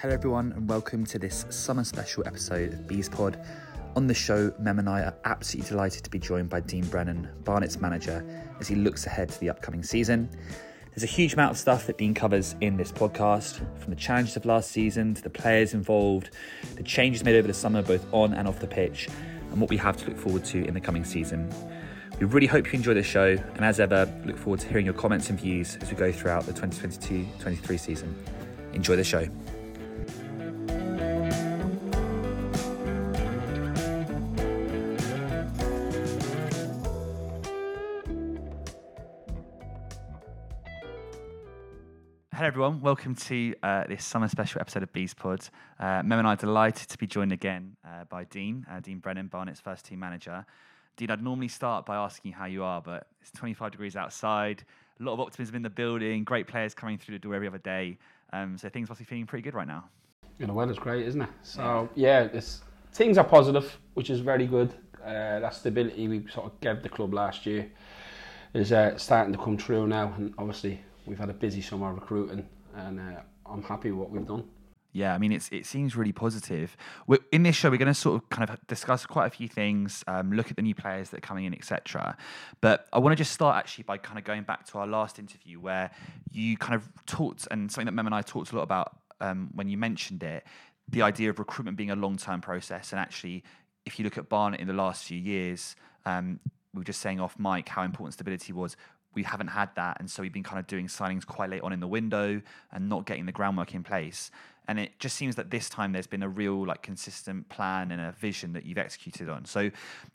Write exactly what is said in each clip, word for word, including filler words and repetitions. Hello everyone and welcome to this summer special episode of Bees Pod. On the show, Mem and I are absolutely delighted to be joined by Dean Brennan, Barnet's manager, as he looks ahead to the upcoming season. There's a huge amount of stuff that Dean covers in this podcast, from the challenges of last season to the players involved, the changes made over the summer both on and off the pitch, and what we have to look forward to in the coming season. We really hope you enjoy the show and, as ever, look forward to hearing your comments and views as we go throughout the twenty twenty-two twenty-three season. Enjoy the show. Hello everyone, welcome to uh, this summer special episode of Bees Pod. Uh, Mem and I are delighted to be joined again uh, by Dean, uh, Dean Brennan, Barnet's first team manager. Dean, I'd normally start by asking how you are, but it's twenty-five degrees outside, a lot of optimism in the building, great players coming through the door every other day, um, so things must be feeling pretty good right now. You know, well, it's great, isn't it? So yeah, it's, things are positive, which is very good. Uh, that stability we sort of gave the club last year is uh, starting to come true now, and obviously we've had a busy summer recruiting, and uh, I'm happy with what we've done. Yeah, I mean, it's it seems really positive. We're, in this show, we're going to sort of kind of discuss quite a few things, um, look at the new players that are coming in, et cetera. But I want to just start actually by kind of going back to our last interview where you kind of talked, and something that Mem and I talked a lot about um, when you mentioned it, the idea of recruitment being a long-term process. And actually, if you look at Barnet in the last few years, um, we were just saying off mic how important stability was. We haven't had that, and so we've been kind of doing signings quite late on in the window and not getting the groundwork in place. And it just seems that this time there's been a real like consistent plan and a vision that you've executed on. So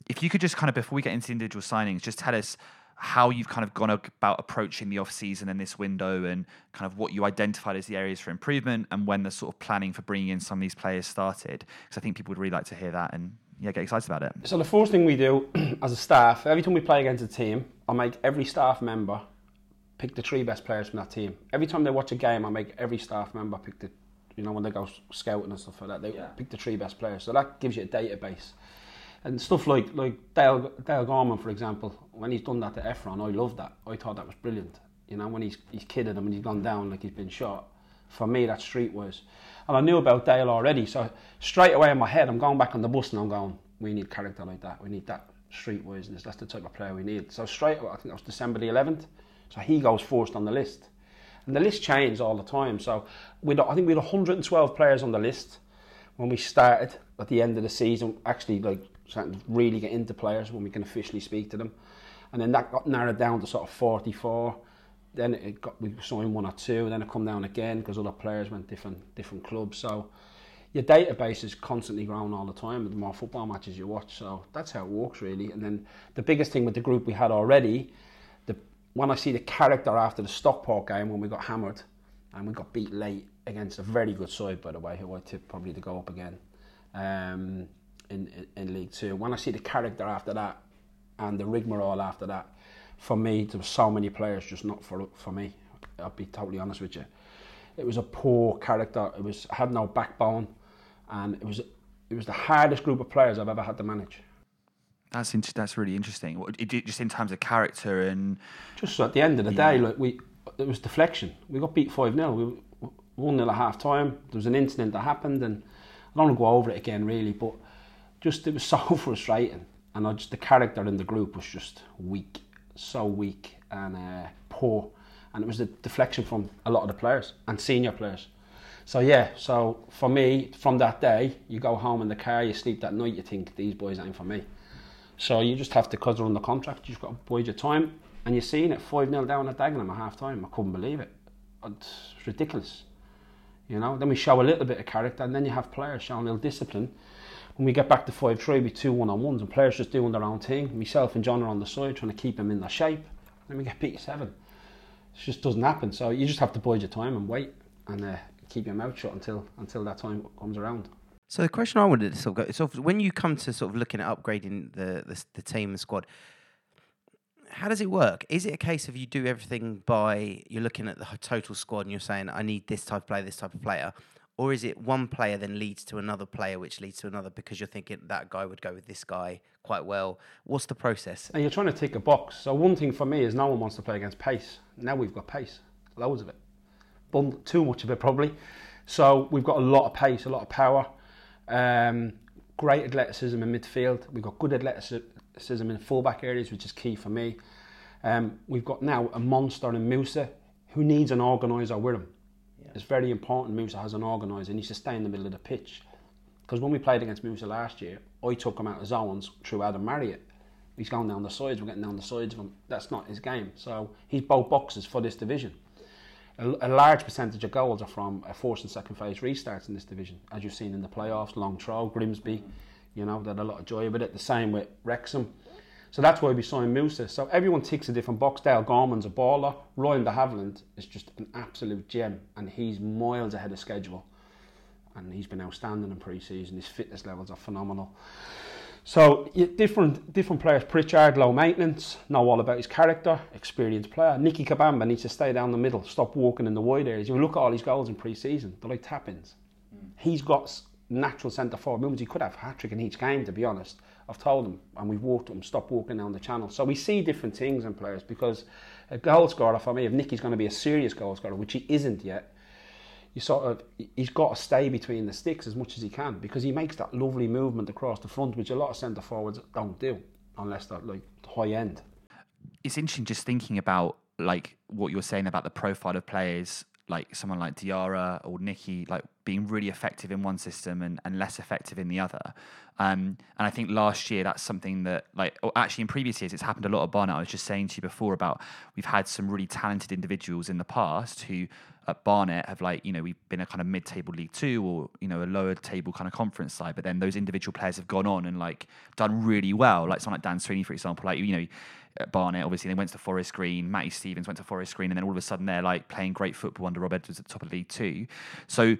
if you could just kind of, before we get into individual signings, just tell us how you've kind of gone about approaching the off-season and this window and kind of what you identified as the areas for improvement and when the sort of planning for bringing in some of these players started. Because I think people would really like to hear that and yeah, get excited about it. So the first thing we do as a staff, every time we play against a team, I make every staff member pick the three best players from that team. Every time they watch a game, I make every staff member pick the, you know, when they go scouting and stuff like that, they yeah. pick the three best players. So that gives you a database. And stuff like like Dale, Dale Gorman, for example, when he's done that to Efron, I love that. I thought that was brilliant. You know, when he's he's kidded him and he's gone down like he's been shot. For me, that's streetwise. And I knew about Dale already, so straight away in my head, I'm going back on the bus and I'm going, we need character like that. We need that streetwiseness. That's the type of player we need. So straight away, I think that was December the eleventh. So he goes first on the list. And the list changes all the time. So we'd, I think we had one hundred twelve players on the list when we started at the end of the season, actually like starting to really get into players when we can officially speak to them. And then that got narrowed down to sort of forty-four. Then it got, we signed one or two, then it come down again because other players went different different clubs. So your database is constantly growing all the time, the more football matches you watch. So that's how it works, really. And then the biggest thing with the group we had already, the when I see the character after the Stockport game when we got hammered and we got beat late against a very good side, by the way, who I tipped probably to go up again um, in, in, in League Two. When I see the character after that and the rigmarole after that, for me, there were so many players just not for for me. I'll be totally honest with you. It was a poor character. It was had no backbone, and it was it was the hardest group of players I've ever had to manage. That's inter- that's really interesting. What, it, just in terms of character and just at the end of the yeah. day, like we it was deflection. We got beat five nil. We were one nil at half time. There was an incident that happened, and I don't want to go over it again really, but just it was so frustrating, and I just the character in the group was just weak. So weak and uh, poor, and it was a deflection from a lot of the players and senior players. So yeah, so for me, from that day, you go home in the car, you sleep that night, you think these boys ain't for me. So you just have to, because they're on the contract, you just got to bide your time, and you've seen it five nil down at Dagenham at half time. I couldn't believe it. It's ridiculous, you know. Then we show a little bit of character, and then you have players showing a little discipline. When we get back to five three, we two one-on-ones and players just doing their own thing. Myself and John are on the side trying to keep them in their shape. Then we get beat seven. It just doesn't happen. So you just have to bide your time and wait and uh, keep your mouth shut until until that time comes around. So the question I wanted to sort of go, so when you come to sort of looking at upgrading the, the, the team and squad, how does it work? Is it a case of you do everything by, you're looking at the total squad and you're saying, I need this type of player, this type of player? Or is it one player then leads to another player, which leads to another because you're thinking that guy would go with this guy quite well? What's the process? And you're trying to tick a box. So one thing for me is no one wants to play against pace. Now we've got pace, loads of it. Bund- too much of it probably. So we've got a lot of pace, a lot of power, um, great athleticism in midfield. We've got good athleticism in full-back areas, which is key for me. Um, we've got now a monster in Musa who needs an organiser with him. Yeah. It's very important Musa has an organiser. He needs to stay in the middle of the pitch. Because when we played against Musa last year, I took him out of zones through Adam Marriott. He's going down the sides, we're getting down the sides of him. That's not his game. So he's both boxes for this division. A, a large percentage of goals are from a forced and second phase restarts in this division, as you've seen in the playoffs, long throw, Grimsby, mm-hmm. you know, they had a lot of joy with it. The same with Wrexham. So that's why we signed Musa. So everyone ticks a different box. Dale Gorman's a baller. Ryan de Havilland is just an absolute gem, and he's miles ahead of schedule. And he's been outstanding in pre-season. His fitness levels are phenomenal. So different different players. Pritchard, low maintenance, know all about his character, experienced player. Nicke Kabamba needs to stay down the middle, stop walking in the wide areas. You look at all his goals in pre-season, they're like tap-ins. Mm. He's got natural centre-forward movements. He could have a hat-trick in each game, to be honest. I've told him, and we've walked him, stop walking down the channel. So we see different things in players, because a goal scorer for me, if Nicky's going to be a serious goal scorer, which he isn't yet, you sort of, he's got to stay between the sticks as much as he can, because he makes that lovely movement across the front, which a lot of centre forwards don't do unless they're like high end. It's interesting just thinking about like what you're saying about the profile of players, like someone like Diara or Nicke, like being really effective in one system and, and less effective in the other. Um, and I think last year that's something that, like, or actually in previous years, it's happened a lot at Barnet. I was just saying to you before about we've had some really talented individuals in the past who at Barnet have, like, you know, we've been a kind of mid-table League Two or, you know, a lower table kind of conference side, but then those individual players have gone on and, like, done really well. Like someone like Dan Sweeney, for example, like, you know, at Barnet, obviously they went to Forest Green, Matty Stevens went to Forest Green, and then all of a sudden they're like playing great football under Rob Edwards at the top of League Two. So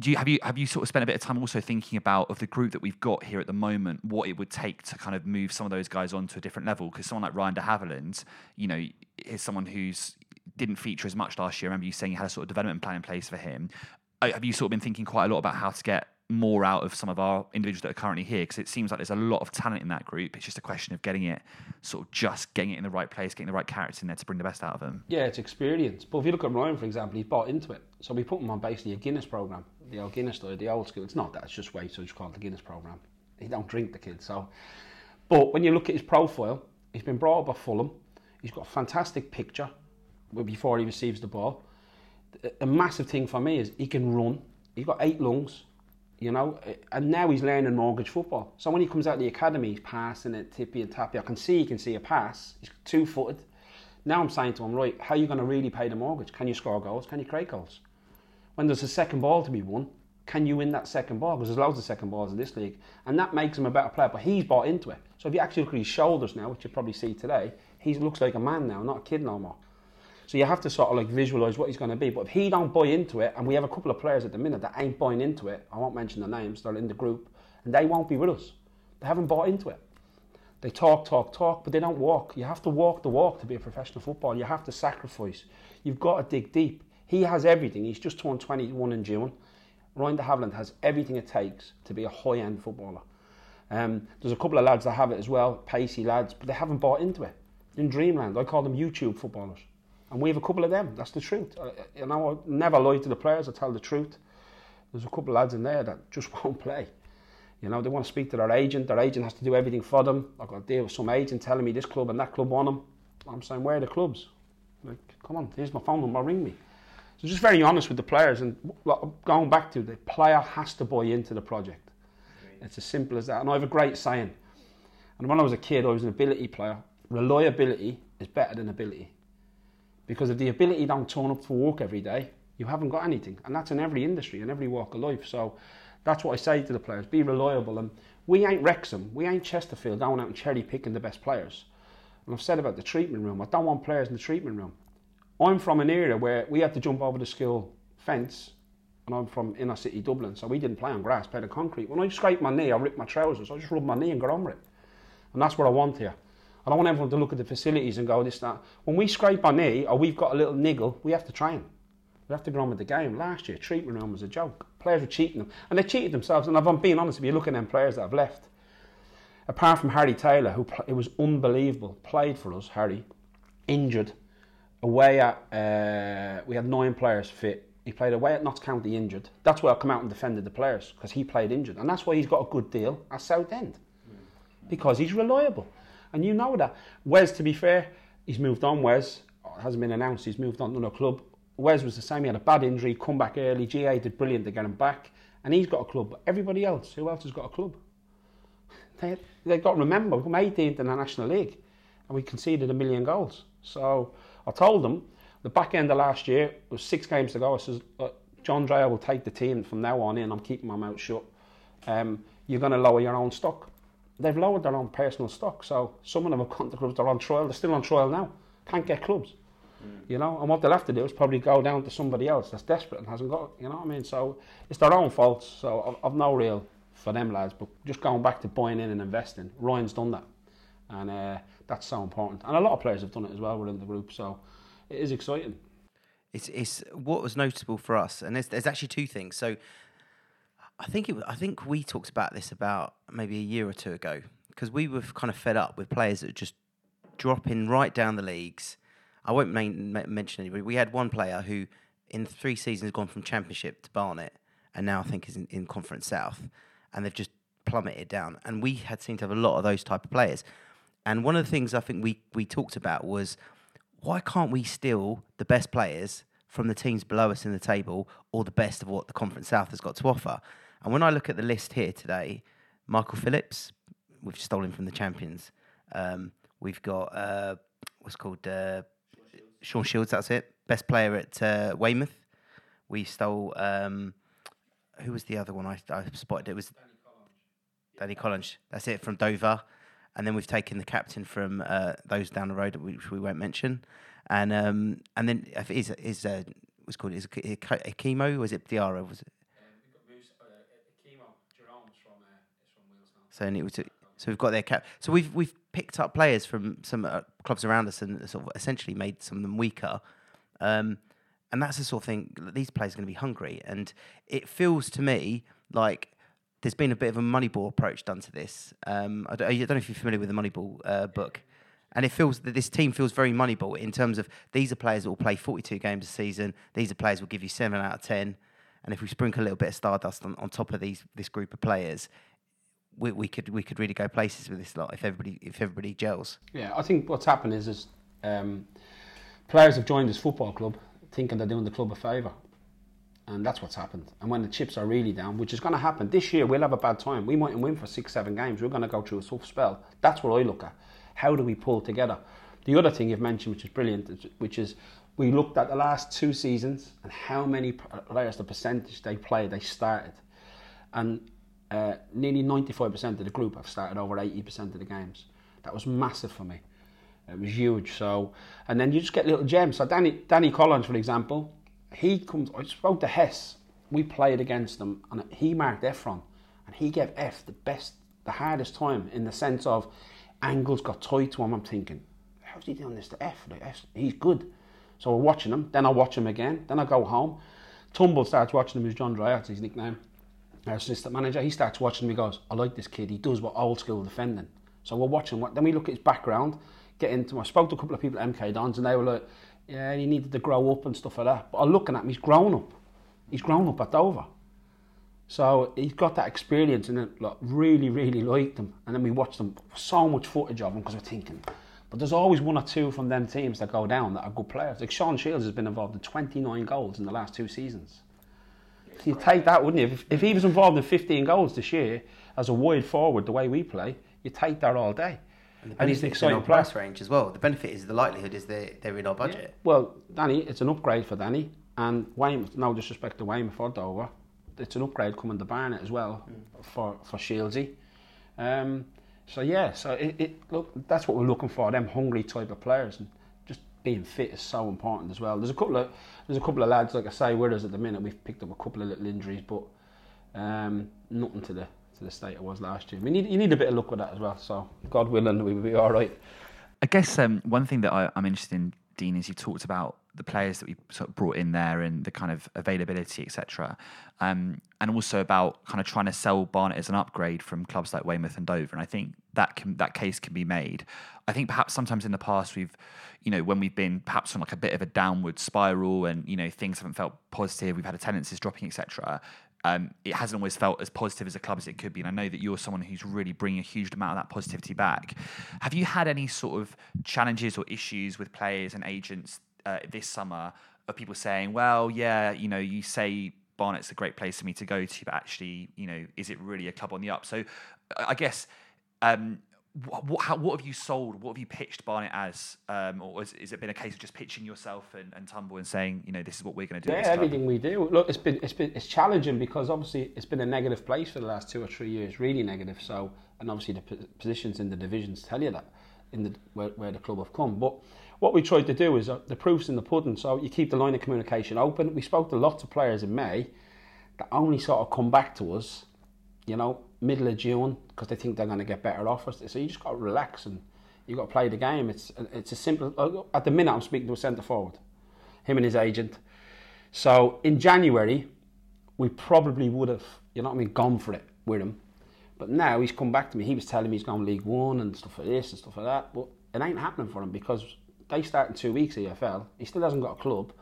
do you have you have you sort of spent a bit of time also thinking about, of the group that we've got here at the moment, what it would take to kind of move some of those guys on to a different level? Because someone like Ryan de Havilland, you know, is someone who's didn't feature as much last year. I remember you saying you had a sort of development plan in place for him. Have you sort of been thinking quite a lot about how to get more out of some of our individuals that are currently here? Because it seems like there's a lot of talent in that group. It's just a question of getting it, sort of just getting it in the right place, getting the right characters in there to bring the best out of them. Yeah, it's experience. But if you look at Ryan, for example, he's bought into it. So we put him on basically a Guinness programme, the old Guinness or the old school. It's not that, it's just way, so it's called the Guinness programme. He don't drink, the kid. So, but when you look at his profile, he's been brought up by Fulham. He's got a fantastic picture before he receives the ball. A massive thing for me is he can run. He's got eight lungs. You know, and now he's learning mortgage football. So when he comes out of the academy, he's passing it, tippy and tappy. I can see he can see a pass. He's two-footed. Now I'm saying to him, right, how are you going to really pay the mortgage? Can you score goals? Can you create goals? When there's a second ball to be won, can you win that second ball? Because there's loads of second balls in this league. And that makes him a better player, but he's bought into it. So if you actually look at his shoulders now, which you'll probably see today, he looks like a man now, not a kid no more. So you have to sort of like visualise what he's going to be. But if he don't buy into it, and we have a couple of players at the minute that ain't buying into it, I won't mention the names, they're in the group, and they won't be with us. They haven't bought into it. They talk, talk, talk, but they don't walk. You have to walk the walk to be a professional footballer. You have to sacrifice. You've got to dig deep. He has everything. He's just turned twenty-one in June. Ryan de Havilland has everything it takes to be a high-end footballer. Um, there's a couple of lads that have it as well, pacey lads, but they haven't bought into it. In Dreamland, I call them YouTube footballers. And we have a couple of them. That's the truth. I, you know, I never lie to the players. I tell the truth. There's a couple of lads in there that just won't play. You know, they want to speak to their agent. Their agent has to do everything for them. I've got to deal with some agent telling me this club and that club want them. I'm saying, where are the clubs? Like, come on, here's my phone number, ring me. So just very honest with the players. And going back to, the player has to buy into the project. Great. It's as simple as that. And I have a great saying. And when I was a kid, I was an ability player. Reliability is better than ability. Because if the ability don't turn up for work every day, you haven't got anything. And that's in every industry, in every walk of life. So that's what I say to the players, be reliable. And we ain't Wrexham, we ain't Chesterfield going out and cherry picking the best players. And I've said about the treatment room, I don't want players in the treatment room. I'm from an era where we had to jump over the school fence, and I'm from inner city Dublin, so we didn't play on grass, played on concrete. When I scraped my knee, I ripped my trousers, I just rubbed my knee and got on with it. And that's what I want here. I don't want everyone to look at the facilities and go this, that. When we scrape our knee or we've got a little niggle, we have to train. We have to get on with the game. Last year, treatment room was a joke. Players were cheating them. And they cheated themselves. And if I'm being honest, if you look at them players that have left, apart from Harry Taylor, who pl- it was unbelievable, played for us, Harry, injured, away at, uh, we had nine players fit. He played away at Notts County injured. That's where I come out and defended the players, because he played injured. And that's why he's got a good deal at Southend, because he's reliable. And you know that. Wes, to be fair, he's moved on, Wes. Oh, it hasn't been announced, he's moved on to another club. Wes was the same, he had a bad injury, come back early. G A did brilliant to get him back. And he's got a club. But everybody else, who else has got a club? They, they've got to remember, we come eighteenth in the National League and we conceded a million goals. So I told them, the back end of last year, it was six games to go. I says, John Dreyer will take the team from now on in. I'm keeping my mouth shut. Um, you're going to lower your own stock. They've lowered their own personal stock. So some of them have gone to clubs, they're on trial. They're still on trial now. Can't get clubs. Mm. You know, and what they'll have to do is probably go down to somebody else that's desperate and hasn't got, you know what I mean? So it's their own fault. So I've, I've no real for them lads, but just going back to buying in and investing, Ryan's done that. And uh, that's so important. And a lot of players have done it as well within the group. So it is exciting. It's it's what was notable for us, and there's, there's actually two things. So I think it, I think we talked about this about maybe a year or two ago, because we were kind of fed up with players that are just dropping right down the leagues. I won't main, mention anybody. We had one player who in three seasons has gone from Championship to Barnet, and now I think is in, in Conference South, and they've just plummeted down. And we had seemed to have a lot of those type of players. And one of the things I think we we talked about was, why can't we steal the best players from the teams below us in the table, or the best of what the Conference South has got to offer? And when I look at the list here today, Michael Phillips, we've stolen from the champions. Um, we've got, uh, what's called, uh, Sean Shields, that's it. Best player at uh, Weymouth. We stole, um, who was the other one I, I spotted? It was Danny Collins. Danny Collins, that's it, from Dover. And then we've taken the captain from uh, those down the road, which we won't mention. And um, and then is is uh, what's called is Okimo, or is it Diara? Was it? Uh, we've got Musa, uh, Okimo, Jerome's from uh, it's from Wales now. So and it was, so we've got their cap. So we've we've picked up players from some uh, clubs around us and sort of essentially made some of them weaker. Um, and that's the sort of thing that these players are going to be hungry. And it feels to me like there's been a bit of a Moneyball approach done to this. Um, I, don't, I don't know if you're familiar with the Moneyball uh, book, and it feels that this team feels very Moneyball in terms of these are players that will play forty-two games a season. These are players that will give you seven out of ten, and if we sprinkle a little bit of stardust on, on top of these this group of players, we, we could we could really go places with this lot if everybody if everybody gels. Yeah, I think what's happened is is um, players have joined this football club thinking they're doing the club a favour. And that's what's happened. And when the chips are really down, which is going to happen, this year we'll have a bad time. We mightn't win for six, seven games. We're going to go through a tough spell. That's what I look at. How do we pull together? The other thing you've mentioned, which is brilliant, which is we looked at the last two seasons and how many players, the percentage they played, they started. And uh, nearly ninety-five percent of the group have started over eighty percent of the games. That was massive for me. It was huge. So, and then you just get little gems. So Danny, Danny Collins, for example, he comes, I spoke to Hess, we played against them, and he marked Efron, and he gave F the best, the hardest time, in the sense of angles got tight to him. I'm thinking, how's he doing this to F? Like, F, he's good. So we're watching him, then I watch him again, then I go home. Tumble starts watching him, who's John Dreyer, that's his nickname, our assistant manager. He starts watching him, he goes, I like this kid, he does what old school defending. So we're watching, then we look at his background, get into him. I spoke to a couple of people at M K Dons, and they were like, yeah, he needed to grow up and stuff like that. But I'm looking at him, he's grown up. He's grown up at Dover. So he's got that experience, and it, like, really, really liked him. And then we watched them, so much footage of him, because we're thinking, but there's always one or two from them teams that go down that are good players. Like Sean Shields has been involved in twenty-nine goals in the last two seasons. So you'd take that, wouldn't you? If, if he was involved in fifteen goals this year, as a wide forward, the way we play, you take that all day. And, and he's an exciting price range as well. The benefit is, the likelihood is they're, they're in our budget. Yeah. Well, Danny, it's an upgrade for Danny. And Weymouth, no disrespect to Weymouth or Dover, it's an upgrade coming to Barnet as well mm. for, for Shieldsy. Um, so, yeah, so it, it look, that's what we're looking for, them hungry type of players. And just being fit is so important as well. There's a couple of there's a couple of lads, like I say, with us at the minute. We've picked up a couple of little injuries, but um, nothing to the... to the state it was last year. We need you need a bit of luck with that as well, so God willing we will be all right. I guess um, one thing that I, I'm interested in, Dean, is you talked about the players that we sort of brought in there and the kind of availability, et cetera, um, and also about kind of trying to sell Barnet as an upgrade from clubs like Weymouth and Dover. And I think that can, that case can be made. I think perhaps sometimes in the past we've, you know, when we've been perhaps on like a bit of a downward spiral and, you know, things haven't felt positive, we've had attendances dropping, et cetera. Um, it hasn't always felt as positive as a club as it could be. And I know that you're someone who's really bringing a huge amount of that positivity back. Have you had any sort of challenges or issues with players and agents uh, this summer of people saying, well, yeah, you know, you say Barnet's a great place for me to go to, but actually, you know, is it really a club on the up? So I guess, um, what, what, how, what have you sold? What have you pitched Barnet as? Um, or has, has it been a case of just pitching yourself and, and Tumble and saying, you know, this is what we're going to do? Yeah, everything we do. Look, it's been, it's been, it's challenging because obviously it's been a negative place for the last two or three years, really negative. So, and obviously the positions in the divisions tell you that, in the where, where the club have come. But what we tried to do is uh, the proof's in the pudding, so you keep the line of communication open. We spoke to lots of players in May that only sort of come back to us, you know, middle of June, because they think they're going to get better offers. So you just got to relax and you got to play the game. It's it's a simple. At the minute, I'm speaking to a centre forward, him and his agent. So in January, we probably would have, you know what I mean, gone for it with him. But now he's come back to me. He was telling me he's gone League One and stuff like this and stuff like that. But it ain't happening for him because they start in two weeks E F L. He still hasn't got a club.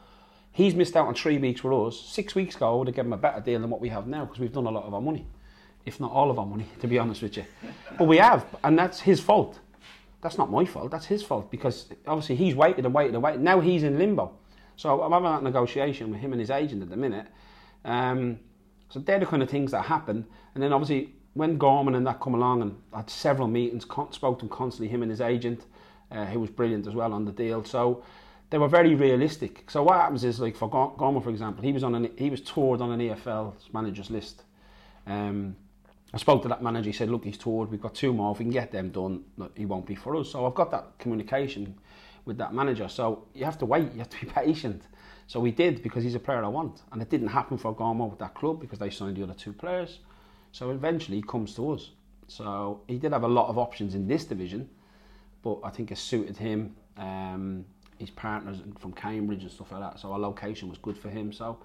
He's missed out on three weeks with us. Six weeks ago, I would have given him a better deal than what we have now because we've done a lot of our money, if not all of our money, to be honest with you. But we have, and that's his fault. That's not my fault. That's his fault because obviously he's waited and waited and waited. Now he's in limbo. So I'm having that negotiation with him and his agent at the minute. Um, so they're the kind of things that happen. And then obviously when Gorman and that come along, and I had several meetings, con- spoke to him constantly, him and his agent, uh, who was brilliant as well on the deal. So they were very realistic. So what happens is, like for Gorman, for example, he was on an, he was toured on an E F L manager's list. Um, I spoke to that manager, he said, look, he's toured, we've got two more, if we can get them done, look, he won't be for us. So I've got that communication with that manager. So you have to wait, you have to be patient. So we did, because he's a player I want. And it didn't happen for Gorman with that club, because they signed the other two players. So eventually he comes to us. So he did have a lot of options in this division, but I think it suited him, um, his partners from Cambridge and stuff like that. So our location was good for him. So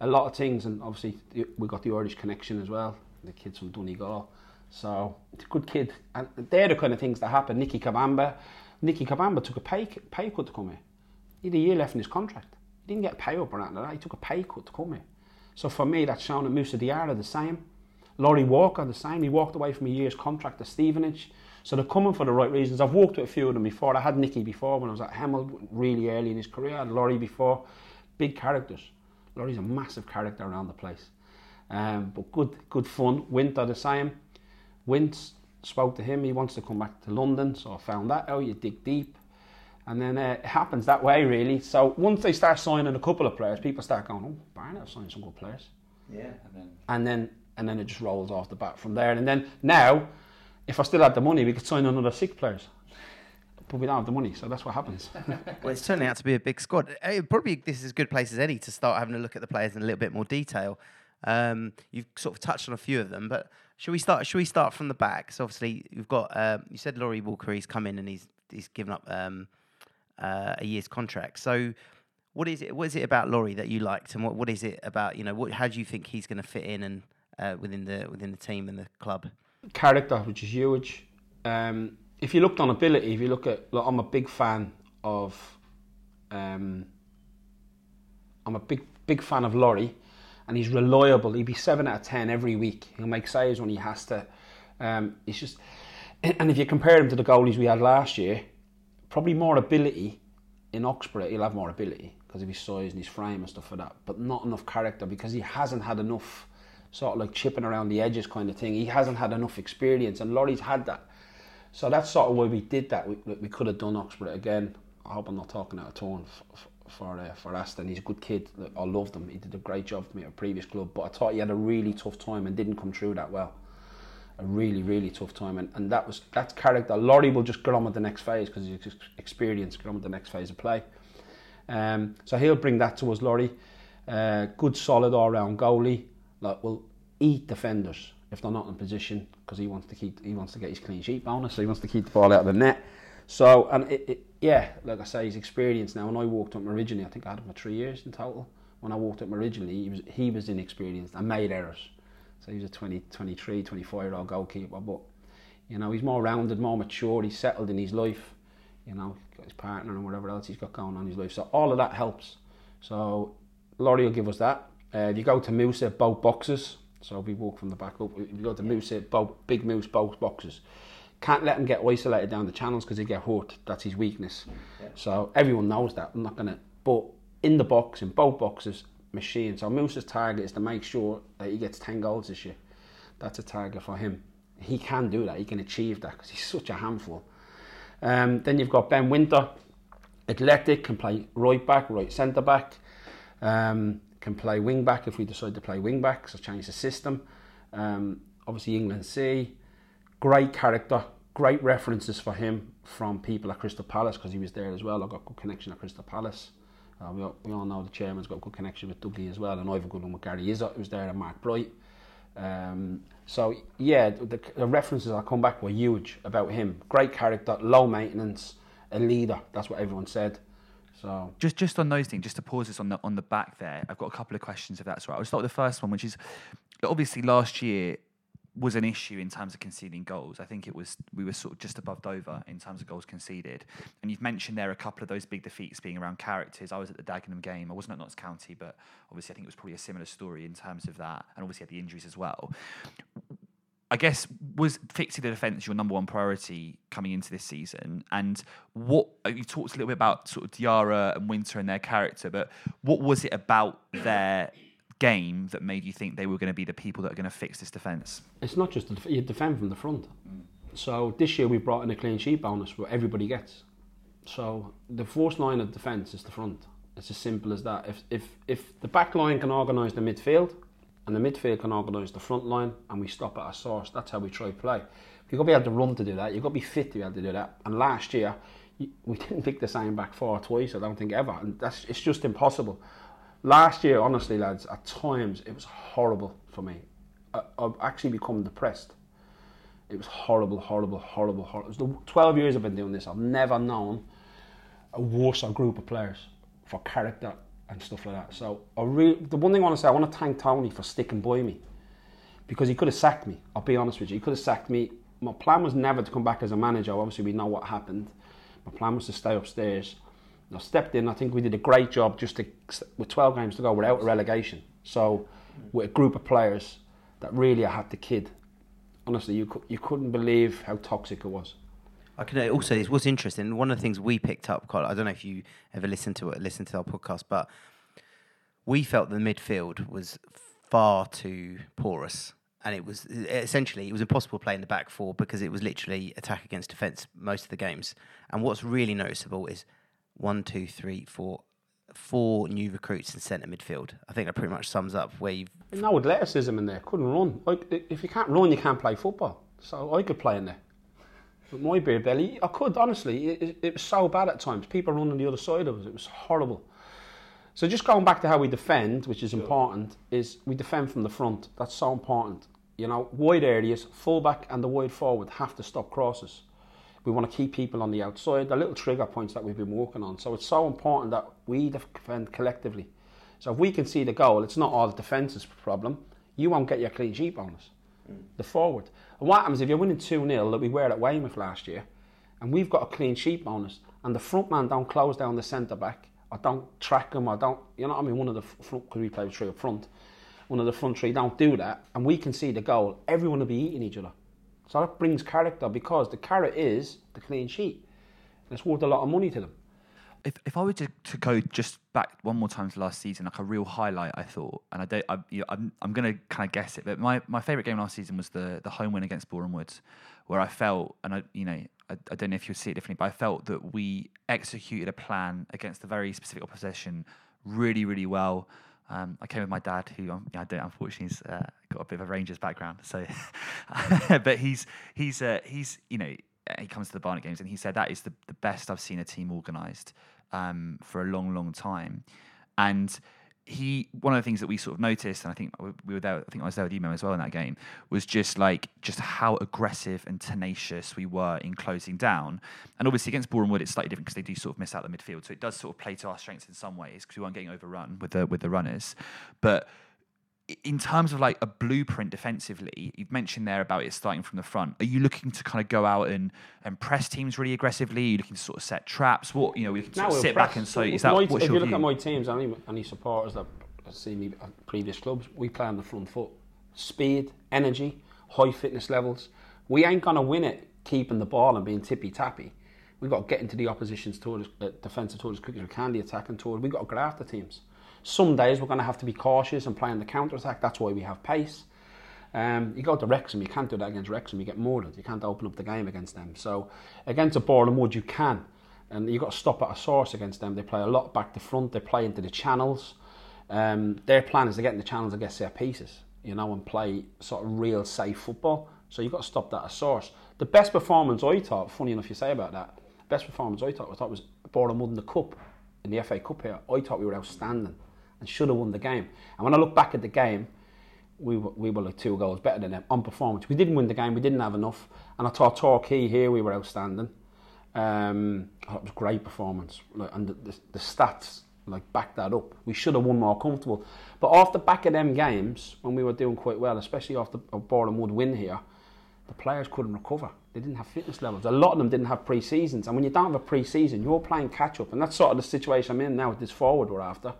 a lot of things, and obviously we got the Irish connection as well. The kids from Donegal, so it's a good kid, and they're the kind of things that happen. Nicke Kabamba, Nicke Kabamba took a pay pay cut to come here. He had a year left in his contract. He didn't get a pay up or anything like that. He took a pay cut to come here. So for me, that's Sean and Musa, Diara the same, Laurie Walker the same. He walked away from a year's contract to Stevenage. So they're coming for the right reasons. I've worked with a few of them before. I had Nicke before when I was at Hemel, really early in his career. I had Laurie before, big characters. Laurie's a massive character around the place. Um, but good good fun. Winter the same. Wint, spoke to him, he wants to come back to London, so I found that out. You dig deep, and then uh, it happens that way, really. So once they start signing a couple of players, people start going, oh, Barnet have signed some good players. Yeah, and then and then and then it just rolls off the bat from there. And then now, if I still had the money, we could sign another six players. But we don't have the money, so that's what happens. Well, it's turning out to be a big squad. Probably this is as good place as any to start having a look at the players in a little bit more detail. Um, you've sort of touched on a few of them, but should we start? Should we start from the back? So obviously you've got uh, you said Laurie Walker. He's come in and he's he's given up um, uh, a year's contract. So what is it? What is it about Laurie that you liked, and what, what is it about you know? What, how do you think he's going to fit in and uh, within the within the team and the club? Character, which is huge. Um, if you looked on ability, if you look at, look, I'm a big fan of, um, I'm a big big fan of Laurie. And he's reliable. He'd be seven out of ten every week. He'll make saves when he has to. Um, it's just, and if you compare him to the goalies we had last year, probably more ability in Oxford. He'll have more ability because of his size and his frame and stuff like that. But not enough character because he hasn't had enough sort of like chipping around the edges kind of thing. He hasn't had enough experience, and Laurie's had that. So that's sort of why we did that. We, we could have done Oxford again. I hope I'm not talking out of turn for uh, for Aston. He's a good kid. I loved him. He did a great job for me at a previous club, but I thought he had a really tough time and didn't come through that well. A really, really tough time, and, and that was that's character. Laurie will just get on with the next phase because he's experienced, get on with the next phase of play. Um, so he'll bring that to us, Laurie. Uh, good, solid all-round goalie. Like, will eat defenders if they're not in position because he wants to keep he wants to get his clean sheet bonus. So he wants to keep the ball out of the net. So, and it, it, yeah, like I say, he's experienced now. When I walked up him originally, I think I had him for three years in total. When I walked up him originally, he was he was inexperienced and made errors. So he was a twenty, twenty-three, twenty-four-year-old goalkeeper, but You know, he's more rounded, more mature, he's settled in his life, you know, he's got his partner and whatever else he's got going on in his life. So all of that helps. So Laurie will give us that. Uh, if you go to Musa, both boxes. So we walk from the back up. If you go to Musa, both, big Moose, both boxes. Can't let him get isolated down the channels because he'll get hurt. That's his weakness. Yeah. So everyone knows that. I'm not going to... But in the box, in both boxes, machine. So Moose's target is to make sure that he gets ten goals this year. That's a target for him. He can do that. He can achieve that because he's such a handful. Um, then you've got Ben Winter. Athletic, can play right back, right centre back. Um, can play wing back if we decide to play wing back, so change the system. Um, obviously England C. Great character. Great references for him from people at Crystal Palace because he was there as well. I've got good connection at Crystal Palace. Uh, we, all, we all know the chairman's got a good connection with Dougie as well, and I've a good one with Gary Izzard, who's there, and Mark Bright. Um, so, yeah, the, the references I come back were huge about him. Great character, low maintenance, a leader. That's what everyone said. So Just just on those things, just to pause this on the on the back there, I've got a couple of questions if that's right. I'll start with the first one, which is obviously last year was an issue in terms of conceding goals. I think it was, we were sort of just above Dover in terms of goals conceded. And you've mentioned there a couple of those big defeats being around characters. I was at the Dagenham game. I wasn't at Notts County, but obviously I think it was probably a similar story in terms of that. And obviously had the injuries as well. I guess, was fixing the defence your number one priority coming into this season? And what, you talked a little bit about sort of Diara and Winter and their character, but what was it about their game that made you think they were going to be the people that are going to fix this defence? It's not just, def- you defend from the front. So this year we brought in a clean sheet bonus where everybody gets. So the first line of defence is the front. It's as simple as that. If if if the back line can organise the midfield, and the midfield can organise the front line, and we stop at our source, that's how we try play. You've got to be able to run to do that. You've got to be fit to be able to do that. And last year, we didn't pick the same back four twice, I don't think ever. And that's, it's just impossible. Last year, honestly, lads, at times, it was horrible for me. I, I've actually become depressed. It was horrible, horrible, horrible, horrible. It was the twelve years I've been doing this. I've never known a worse group of players for character and stuff like that. So I re- the one thing I want to say, I want to thank Tony for sticking by me, because he could have sacked me. I'll be honest with you. He could have sacked me. My plan was never to come back as a manager. Obviously, we know what happened. My plan was to stay upstairs. I stepped in. I think we did a great job just to, with twelve games to go, we're out of relegation. So with a group of players that really I had to kid. Honestly, you, you couldn't believe how toxic it was. I can also, it was interesting. One of the things we picked up, Carl, I don't know if you ever listened to it, listened to our podcast, but we felt the midfield was far too porous. And it was essentially, it was impossible playing the back four because it was literally attack against defence most of the games. And what's really noticeable is One, two, three, four, four new recruits in centre midfield. I think that pretty much sums up where you've... No athleticism in there. Couldn't run. I, if you can't run, you can't play football. So I could play in there. With my beer belly, I could, honestly. It, it was so bad at times. People running the other side of us. It was horrible. So just going back to how we defend, which is sure. important, is we defend from the front. That's so important. You know, wide areas, full-back and the wide forward have to stop crosses. We want to keep people on the outside, the little trigger points that we've been working on. So it's so important that we defend collectively. So if we can see the goal, it's not all the defence's problem. You won't get your clean sheet bonus. Mm. The forward. And what happens if you're winning two nil that we were at Weymouth last year, and we've got a clean sheet bonus, and the front man don't close down the centre-back, or don't track him, or don't, you know what I mean, one of the front, because we play with three up front, one of the front three don't do that, and we can see the goal, everyone will be eating each other. So that brings character, because the carrot is the clean sheet. It's worth a lot of money to them. If if I were to, to go just back one more time to last season, like a real highlight, I thought, and I don't, I, you know, I'm I'm going to kind of guess it, but my, my favourite game last season was the the home win against Boreham Wood, where I felt, and I you know I, I don't know if you'll see it differently, but I felt that we executed a plan against the very specific opposition really really well. Um, I came with my dad, who um, I don't, unfortunately, he's uh, got a bit of a Rangers background. So, but he's he's uh, he's you know he comes to the Barnet games and he said that is the, the best I've seen a team organised um, for a long long time. And he one of the things that we sort of noticed, and I think we were there, I think I was there with Emo as well in that game, was just like just how aggressive and tenacious we were in closing down. And obviously against Boreham Wood, it's slightly different because they do sort of miss out the midfield, so it does sort of play to our strengths in some ways because we weren't getting overrun with the with the runners. But in terms of like a blueprint defensively, you've mentioned there about it starting from the front. Are you looking to kind of go out and, and press teams really aggressively? Are you looking to sort of set traps? What, you know, we can sort no, of sit press. back and so is that my, what's your view? If you look at my teams, any, any supporters that have seen me at previous clubs, we play on the front foot. Speed, energy, high fitness levels. We ain't going to win it keeping the ball and being tippy-tappy. We've got to get into the opposition's tour, uh, defensive tour as quick as we can, the attacking tour. We've got to get after teams. Some days we're going to have to be cautious and play on the counter-attack. That's why we have pace. Um, you go to Wrexham, you can't do that against Wrexham. You get murdered. You can't open up the game against them. So against a Boreham Wood, you can. And you've got to stop at a source against them. They play a lot back to front. They play into the channels. Um, their plan is to get in the channels and get set pieces, you know, and play sort of real safe football. So you've got to stop that at source. The best performance I thought, funny enough you say about that, best performance I thought, I thought was Boreham Wood in the Cup, in the F A Cup here. I thought we were outstanding and should have won the game. And when I look back at the game, we were, we were like two goals better than them on performance. We didn't win the game, we didn't have enough. And I thought Torquay here, we were outstanding. Um, I thought it was a great performance. Like, and the, the, the stats like back that up. We should have won more comfortable. But off the back of them games, when we were doing quite well, especially after a Boreham Wood win here, the players couldn't recover. They didn't have fitness levels. A lot of them didn't have pre-seasons. And when you don't have a pre-season, you're playing catch-up. And that's sort of the situation I'm in now with this forward we're after.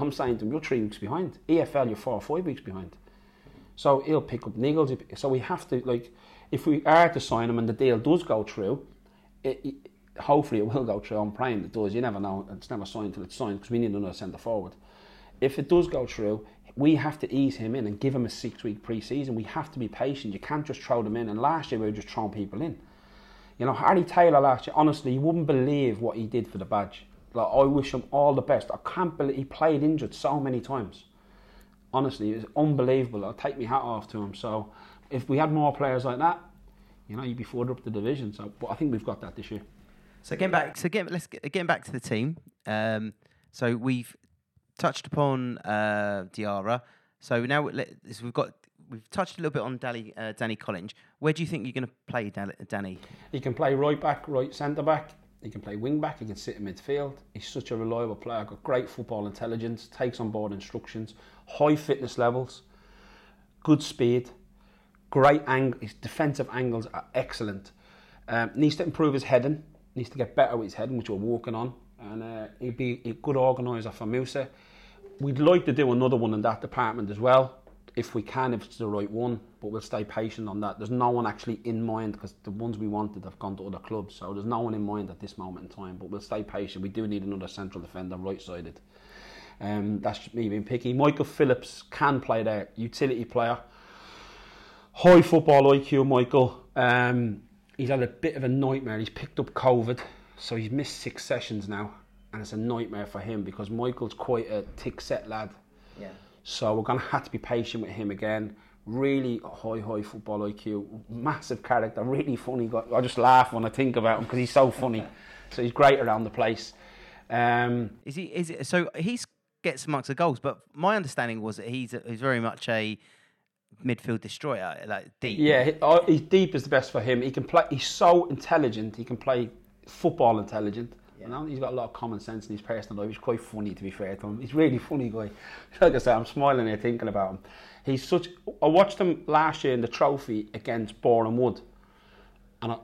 I'm saying to him, you're three weeks behind. E F L, you're four or five weeks behind. So he'll pick up niggles. So we have to, like, if we are to sign him and the deal does go through, it, it, hopefully it will go through. I'm praying it does. You never know. It's never signed until it's signed because we need another centre forward. If it does go through, we have to ease him in and give him a six-week pre-season. We have to be patient. You can't just throw them in. And last year we were just throwing people in. You know, Harry Taylor last year, honestly, you wouldn't believe what he did for the badge. Like, I wish him all the best. I can't believe he played injured so many times. Honestly, it was unbelievable. I'll take my hat off to him. So if we had more players like that, you know, you'd be further up the division. So, but I think we've got that this year. So getting back, so get, let's get, getting back to the team. Um, so we've touched upon uh, Diara. So now let, so we've got we've touched a little bit on Dally, uh, Danny Collins. Where do you think you're going to play Dally, Danny? He can play right back, right centre back. He can play wing back, he can sit in midfield. He's such a reliable player, got great football intelligence, takes on board instructions, high fitness levels, good speed, great angle. His defensive angles are excellent. Um, needs to improve his heading, needs to get better with his heading, which we're working on. And uh, he'd be a good organiser for Musa. We'd like to do another one in that department as well, if we can, if it's the right one, but we'll stay patient on that. There's no one actually in mind because the ones we wanted have gone to other clubs, so there's no one in mind at this moment in time, but we'll stay patient. We do need another central defender, right-sided. Um, that's me being picky. Michael Phillips can play there, utility player. High football I Q, Michael. Um, he's had a bit of a nightmare. He's picked up COVID, so he's missed six sessions now, and it's a nightmare for him because Michael's quite a thick-set lad. Yeah. So we're going to have to be patient with him again. Really high, high football I Q. Massive character. Really funny guy. I just laugh when I think about him because he's so funny. So he's great around the place. Um, is he? Is it? So he gets amongst the goals. But my understanding was that he's, a, he's very much a midfield destroyer, like deep. Yeah, he's deep is the best for him. He can play. He's so intelligent. He can play football intelligent. You know, he's got a lot of common sense in his personal life. He's quite funny, to be fair to him. He's a really funny guy. Like I said, I'm smiling here thinking about him. He's such... I watched him last year in the trophy against Boreham Wood. And I,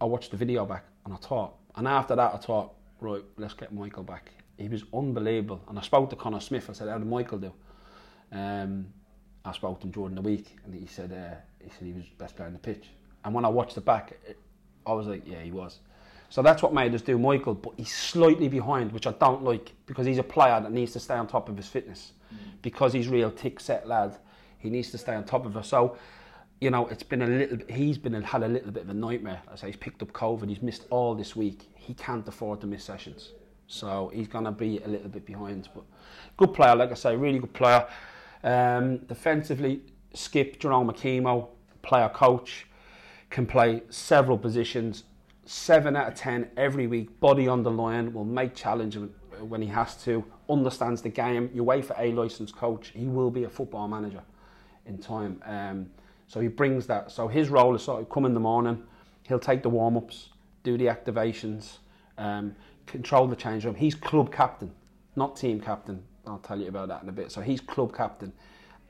I watched the video back and I thought... And after that, I thought, right, let's get Michael back. He was unbelievable. And I spoke to Connor Smith. I said, how did Michael do? Um, I spoke to him during the week. And he said, uh, he said he was the best player on the pitch. And when I watched it back, it, I was like, yeah, he was. So that's what made us do Michael, but he's slightly behind, which I don't like, because he's a player that needs to stay on top of his fitness. Mm. Because he's a real thick-set lad, he needs to stay on top of her. So, you know, it's been a little bit, he's been a, had a little bit of a nightmare. As I say, he's picked up COVID, he's missed all this week. He can't afford to miss sessions. So he's going to be a little bit behind. But good player, like I say, really good player. Um, defensively, Skip, Jerome Okimo, player-coach, can play several positions. Seven out of ten every week, body on the line, will make challenge when he has to, understands the game. You wait for a licensed coach, he will be a football manager in time. Um, so he brings that. So his role is sort of come in the morning, he'll take the warm-ups, do the activations, um, control the change room. He's club captain, not team captain. I'll tell you about that in a bit. So he's club captain.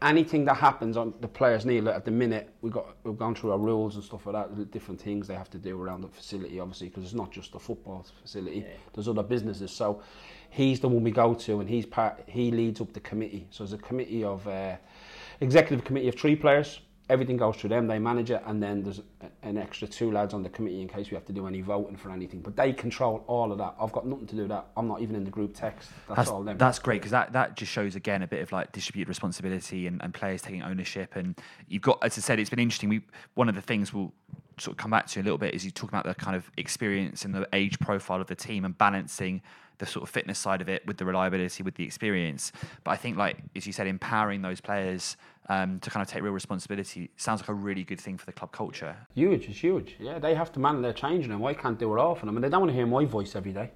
anything that happens on the player's knee, like at the minute, we've, got, we've gone through our rules and stuff like that, different things they have to do around the facility, obviously, because it's not just the football facility, yeah. There's other businesses. So he's the one we go to, and he's part, he leads up the committee. So there's a committee of, uh, executive committee of three players. Everything goes through them, they manage it, and then there's an extra two lads on the committee in case we have to do any voting for anything. But they control all of that. I've got nothing to do with that. I'm not even in the group text. That's, that's all them. That's great, because that, that just shows, again, a bit of like distributed responsibility and, and players taking ownership. And you've got, as I said, it's been interesting. We One of the things we'll sort of come back to a little bit is you talk about the kind of experience and the age profile of the team and balancing the sort of fitness side of it with the reliability, with the experience. But I think, like, as you said, empowering those players um, to kind of take real responsibility sounds like a really good thing for the club culture. Huge, it's huge. Yeah, they have to manage their changing and I can't do it all for them. And they don't want to hear my voice every day.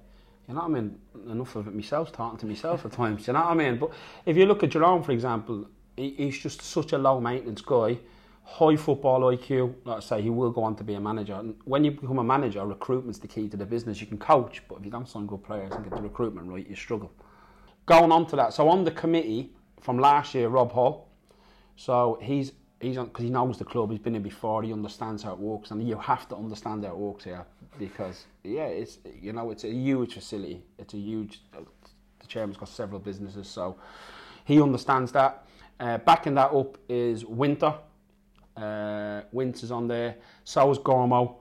You know what I mean? Enough of it myself, talking to myself at times, you know what I mean? But if you look at Jerome, for example, he, he's just such a low-maintenance guy, high football I Q, like I say, he will go on to be a manager. And when you become a manager, recruitment's the key to the business. You can coach, but if you don't sign good players and get the recruitment right, you struggle. Going on to that, so on the committee from last year, Rob Hall, so he's, he's on, because he knows the club, he's been in before, he understands how it works, and you have to understand how it works here, because, yeah, it's, you know, it's a huge facility. It's a huge, the chairman's got several businesses, so he understands that. Uh, backing that up is Winter. Uh, Winter's on there, so is Gormo,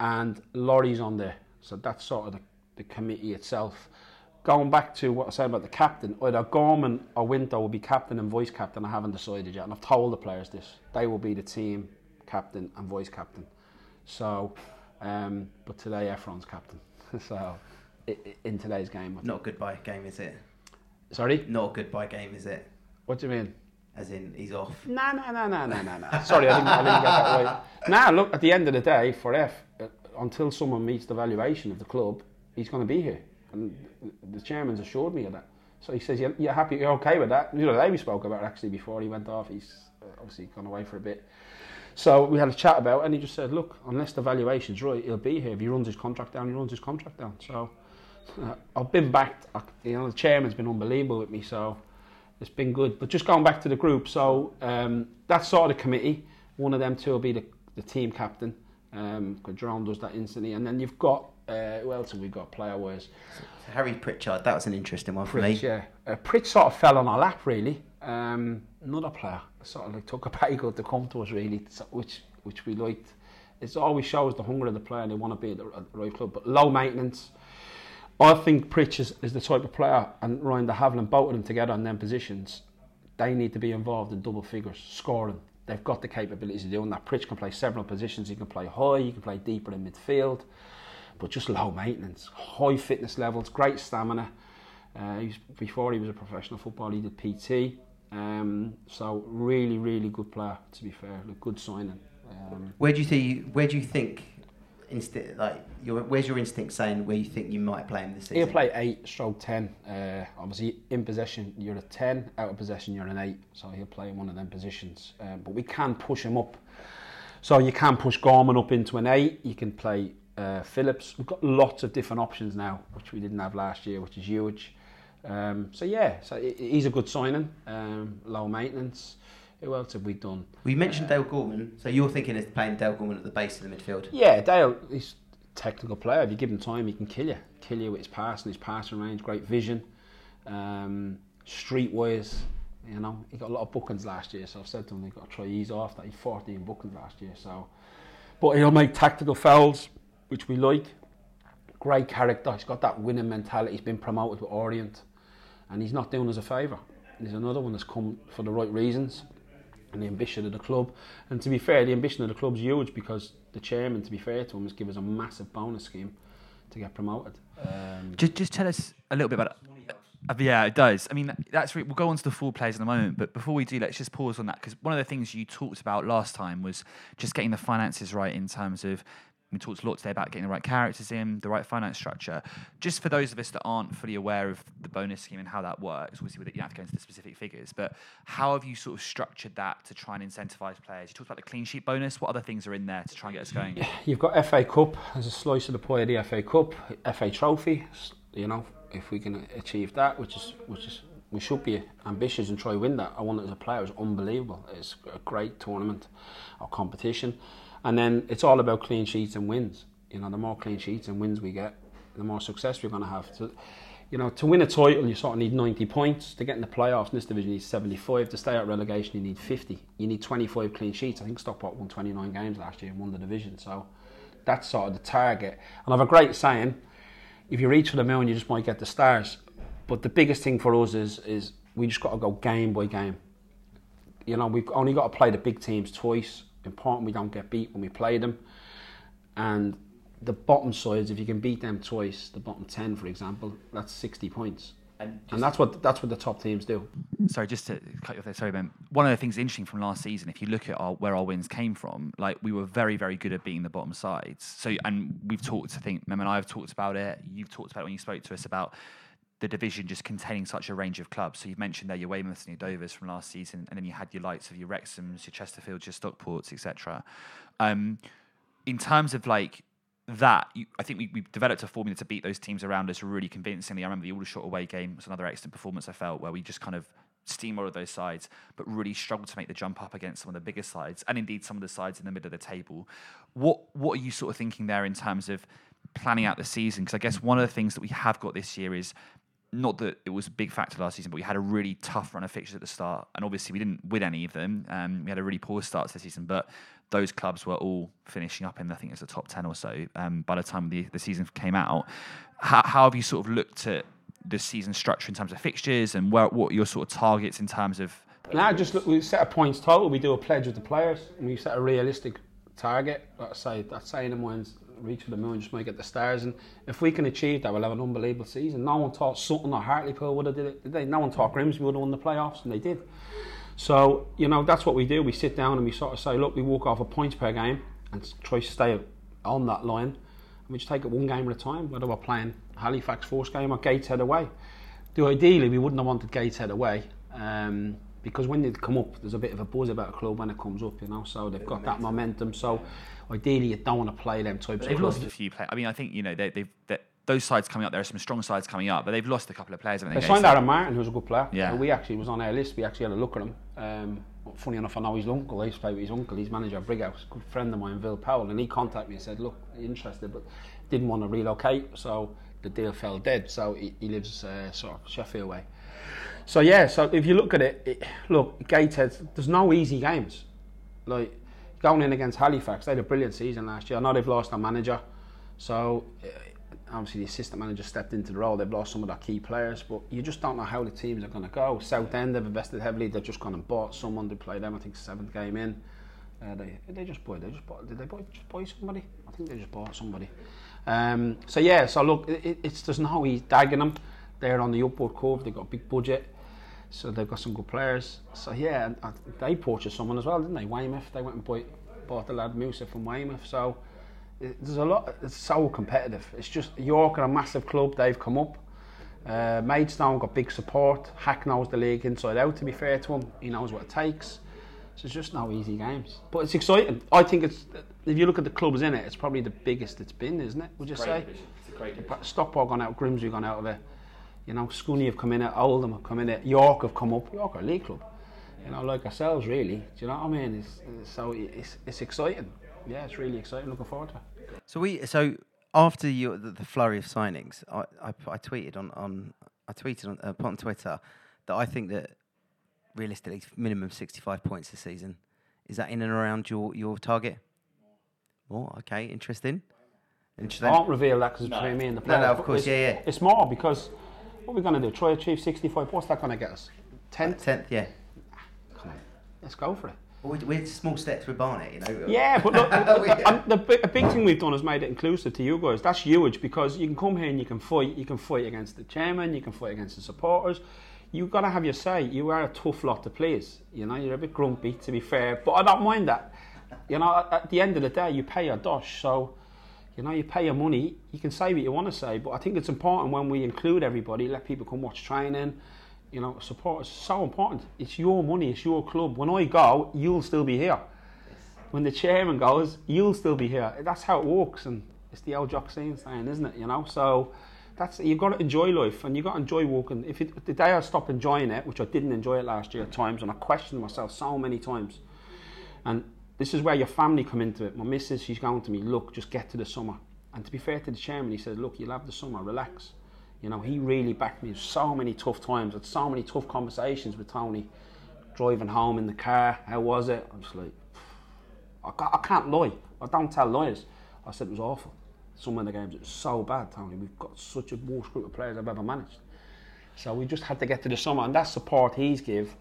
and Laurie's on there. So that's sort of the, the committee itself. Going back to what I said about the captain, either Gorman or Winter will be captain and vice captain. I haven't decided yet, and I've told the players this. They will be the team captain and vice captain. So, um, but today Efron's captain. So, it, it, in today's game, not a goodbye game, is it? Sorry, not a goodbye game, is it? What do you mean? As in, he's off. No, no, no, no, no, no, no. Sorry, I didn't, I didn't get that right. Now, nah, look, at the end of the day, for F, until someone meets the valuation of the club, he's going to be here. And the chairman's assured me of that. So he says, you're, you're happy, you're okay with that? You know, the day we spoke about it, actually, before he went off, he's obviously gone away for a bit. So we had a chat about it, and he just said, look, unless the valuation's right, he'll be here. If he runs his contract down, he runs his contract down. So uh, I've been backed. I, you know, the chairman's been unbelievable with me, so... It's been good. But just going back to the group, so um, that's sort of the committee. One of them two will be the, the team captain. Um, Jerome does that instantly. And then you've got, uh, who else have we got player-wise? So Harry Pritchard, that was an interesting one for Pritch, me. Yeah. Uh, Pritch sort of fell on our lap, really. Um, another player sort of like took a pay cut to come to us, really, which which we liked. It always shows the hunger of the player. They want to be at the, at the right club. But low maintenance. I think Pritch is, is the type of player, and Ryan de Havilland, both of them together in them positions, they need to be involved in double figures, scoring. They've got the capabilities of doing that. Pritch can play several positions. He can play high, he can play deeper in midfield, but just low maintenance, high fitness levels, great stamina. Uh, he was, before he was a professional footballer, he did P T. Um, so really, really good player, to be fair. A good signing. Um, where do you think? Where do you think? Insti- like your, where's your instinct saying where you think you might play him this season? He'll play eight, stroke ten. Uh, obviously, in possession you're a ten, out of possession you're an eight. So he'll play in one of them positions. Um, but we can push him up. So you can push Gorman up into an eight. You can play uh, Phillips. We've got lots of different options now, which we didn't have last year, which is huge. Um, so yeah, so he's a good signing. Um, low maintenance. Who else have we done? We mentioned Dale Gorman, so you're thinking of playing Dale Gorman at the base of the midfield? Yeah, Dale, he's a technical player. If you give him time, he can kill you. Kill you with his passing, his passing range, great vision, um, street-wise. You know, he got a lot of bookings last year, so I've said to him, they've got to try ease off that. He had fourteen bookings last year, so. But he'll make tactical fouls, which we like. Great character, he's got that winning mentality. He's been promoted with Orient, and he's not doing us a favour. There's another one that's come for the right reasons. And the ambition of the club, and to be fair, the ambition of the club's huge, because the chairman, to be fair to him, has given us a massive bonus scheme to get promoted. Um, just, just tell us a little bit about it. Uh, yeah, it does. I mean, that's re- we'll go on to the four players in a moment, but before we do, let's just pause on that, because one of the things you talked about last time was just getting the finances right in terms of. We talked a lot today about getting the right characters in, the right finance structure. Just for those of us that aren't fully aware of the bonus scheme and how that works, obviously you have to go into the specific figures, but how have you sort of structured that to try and incentivise players? You talked about the clean sheet bonus. What other things are in there to try and get us going? You've got F A Cup. There's a slice of the pie of the F A Cup. F A Trophy, you know, if we can achieve that, which is which is we should be ambitious and try to win that. I won it as a player. It was unbelievable. It's a great tournament or competition. And then it's all about clean sheets and wins. You know, the more clean sheets and wins we get, the more success we're going to have. So, you know, to win a title, you sort of need ninety points. To get in the playoffs in this division, you need seventy-five. To stay out relegation, you need fifty. You need twenty-five clean sheets. I think Stockport won twenty-nine games last year and won the division. So that's sort of the target. And I have a great saying, if you reach for the moon, you just might get the stars. But the biggest thing for us is is we just got to go game by game. You know, we've only got to play the big teams twice. Important we don't get beat when we play them. And the bottom sides, if you can beat them twice, the bottom ten, for example, that's sixty points. And, and that's what that's what the top teams do. Sorry, just to cut you off there. Sorry, Ben. One of the things interesting from last season, if you look at our, where our wins came from, like we were very, very good at beating the bottom sides. So, and we've talked, I think, Mem and I have talked about it. You've talked about it when you spoke to us about the division just containing such a range of clubs. So you've mentioned there your Weymouths and your Dovers from last season, and then you had your likes of your Wrexhams, your Chesterfields, your Stockports, et cetera. Um, in terms of like that, you, I think we, we developed a formula to beat those teams around us really convincingly. I remember the Aldershot away game was another excellent performance I felt, where we just kind of steamrolled those sides, but really struggled to make the jump up against some of the bigger sides, and indeed some of the sides in the middle of the table. What what are you sort of thinking there in terms of planning out the season? Because I guess one of the things that we have got this year is, not that it was a big factor last season, but we had a really tough run of fixtures at the start. And obviously we didn't win any of them. Um, we had a really poor start to the season, but those clubs were all finishing up in, I think it was the top ten or so, um, by the time the, the season came out. How, how have you sort of looked at the season structure in terms of fixtures, and where, what are your sort of targets in terms of... Now, just look, we set a points total. We do a pledge with the players, and we set a realistic target. Like I say, that saying in one's reach for the moon, just might get the stars, and if we can achieve that, we'll have an unbelievable season. No one thought Sutton or Hartlepool would have did it, did they? No one thought Grimsby would have won the playoffs, and they did. So, you know, that's what we do. We sit down and we sort of say, look, we walk off a points per game and try to stay on that line, and we just take it one game at a time, whether we're playing Halifax Forest game or Gateshead away. Do ideally, we wouldn't have wanted Gateshead away, um, because when they come up, there's a bit of a buzz about a club when it comes up, you know, so they've got that momentum. So ideally, you don't want to play them types of clubs. They've lost a few players. I mean, I think, you know, they, they've they, those sides coming up, there are some strong sides coming up, but they've lost a couple of players. Haven't they? They signed Aaron Martin, who's a good player. Yeah. We actually was on our list. We actually had a look at him. Um, funny enough, I know his uncle. I used to play with his uncle. He's manager of Brighouse, a good friend of mine, Bill Powell, and he contacted me and said, look, interested, but didn't want to relocate, so the deal fell dead. So he, he lives uh, sort of Sheffield way. So, yeah, so if you look at it, it look, Gateshead, there's no easy games. Like, going in against Halifax, they had a brilliant season last year. I know they've lost their manager, so obviously the assistant manager stepped into the role. They've lost some of their key players, but you just don't know how the teams are going to go. Southend, they've invested heavily. They've just gone and bought someone to play them. I think seventh game in, uh, they they just bought. They just bought. Did they buy, just buy somebody? I think they just bought somebody. Um, so yeah, so look, it, it's there's no easy. Dagenham, they're on the upward curve. They've got a big budget. So they've got some good players. So yeah, they purchased someone as well, didn't they? Weymouth, they went and bought, bought the lad Musa from Weymouth. So it, there's a lot. It's so competitive. It's just York are a massive club. They've come up. Uh, Maidstone got big support. Hack knows the league inside out. To be fair to him, he knows what it takes. So it's just no easy games, but it's exciting. I think it's. If you look at the clubs in it, it's probably the biggest it's been, isn't it? Would you say? Division. It's a great division. Stockport gone out. Grimsby gone out of there. You know, Scooney have come in it, Oldham have come in it, York have come up, York are a league club. You know, like ourselves really, do you know what I mean? It's, it's, so it's it's exciting. Yeah, it's really exciting, looking forward to it. So we so after your, the, the flurry of signings, I, I, I tweeted on, on I tweeted on, uh, on Twitter that I think that realistically minimum sixty-five points this season. Is that in and around your, your target? More, oh, okay, interesting. Interesting. I won't reveal that because it's no. between me and the player. No, no, of course, it's, yeah, yeah. It's more because what are we going to do? Try to achieve sixty-five? What's that going to get us? Tenth? Tenth, yeah. Come on, let's go for it. Well, we're small steps with Barnet, you know. Yeah, but look, the, the, a big thing we've done is made it inclusive to you guys. That's huge because you can come here and you can fight. You can fight against the chairman. You can fight against the supporters. You've got to have your say. You are a tough lot to please. You know, you're a bit grumpy, to be fair, but I don't mind that. You know, at the end of the day, you pay your dosh, so... You know, you pay your money, you can say what you want to say, but I think it's important when we include everybody, let people come watch training, you know, support is so important. It's your money, it's your club. When I go, you'll still be here. When the chairman goes, you'll still be here. That's how it works, and it's the old jock saying, isn't it, you know? So that's you've got to enjoy life, and you've got to enjoy walking. If it, the day I stopped enjoying it, which I didn't enjoy it last year at times, and I questioned myself so many times, and this is where your family come into it. My missus, she's going to me, look, just get to the summer. And to be fair to the chairman, he said, look, you'll have the summer, relax. You know, he really backed me so many tough times, had so many tough conversations with Tony, driving home in the car, how was it? I'm just like, I, I can't lie, I don't tell lies. I said it was awful. Some of the games, it was so bad, Tony. We've got such a worst group of players I've ever managed. So we just had to get to the summer, and that's the support he's give.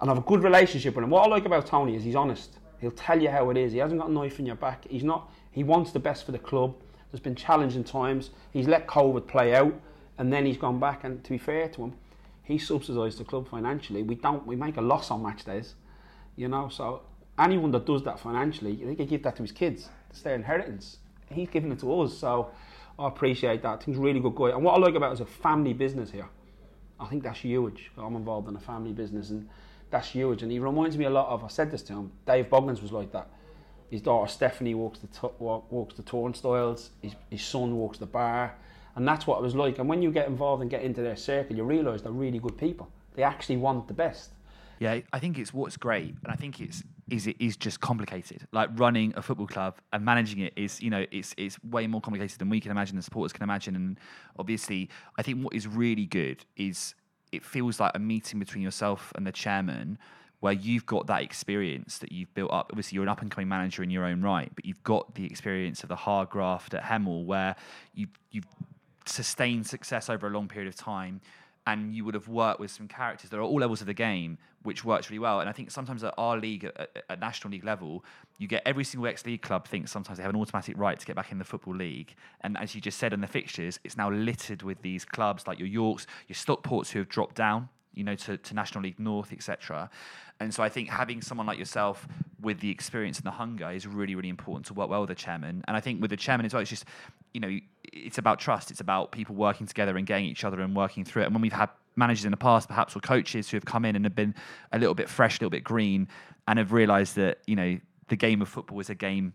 And I have a good relationship with him. What I like about Tony is he's honest. He'll tell you how it is. He hasn't got a knife in your back. He's not. He wants the best for the club. There's been challenging times. He's let COVID play out, and then he's gone back. And to be fair to him, he subsidised the club financially. We don't. We make a loss on match days, you know. So anyone that does that financially, they can give that to his kids. It's their inheritance. He's giving it to us, so I appreciate that. I think he's a really good guy. And what I like about it is a family business here. I think that's huge. I'm involved in a family business, and that's huge. And he reminds me a lot of, I said this to him, Dave Boggins was like that. His daughter Stephanie walks the t- walks the turnstiles, his, his son walks the bar, and that's what it was like. And when you get involved and get into their circle, you realise they're really good people. They actually want the best. Yeah, I think it's what's great, and I think it's is it is just complicated. Like running a football club and managing it is, you know, it's it's way more complicated than we can imagine, the supporters can imagine. And obviously, I think what is really good is it feels like a meeting between yourself and the chairman, where you've got that experience that you've built up. Obviously, you're an up-and-coming manager in your own right, but you've got the experience of the hard graft at Hemel, where you've, you've sustained success over a long period of time. And you would have worked with some characters that are all levels of the game, which works really well. And I think sometimes at our league, at, at national league level, you get every single ex-league club thinks sometimes they have an automatic right to get back in the football league. And as you just said in the fixtures, it's now littered with these clubs like your Yorks, your Stockports who have dropped down, you know, to, to National League North, et cetera. And so I think having someone like yourself with the experience and the hunger is really, really important to work well with the chairman. And I think with the chairman as well, it's just, you know, it's about trust. It's about people working together and getting each other and working through it. And when we've had managers in the past, perhaps, or coaches who have come in and have been a little bit fresh, a little bit green, and have realised that, you know, the game of football is a game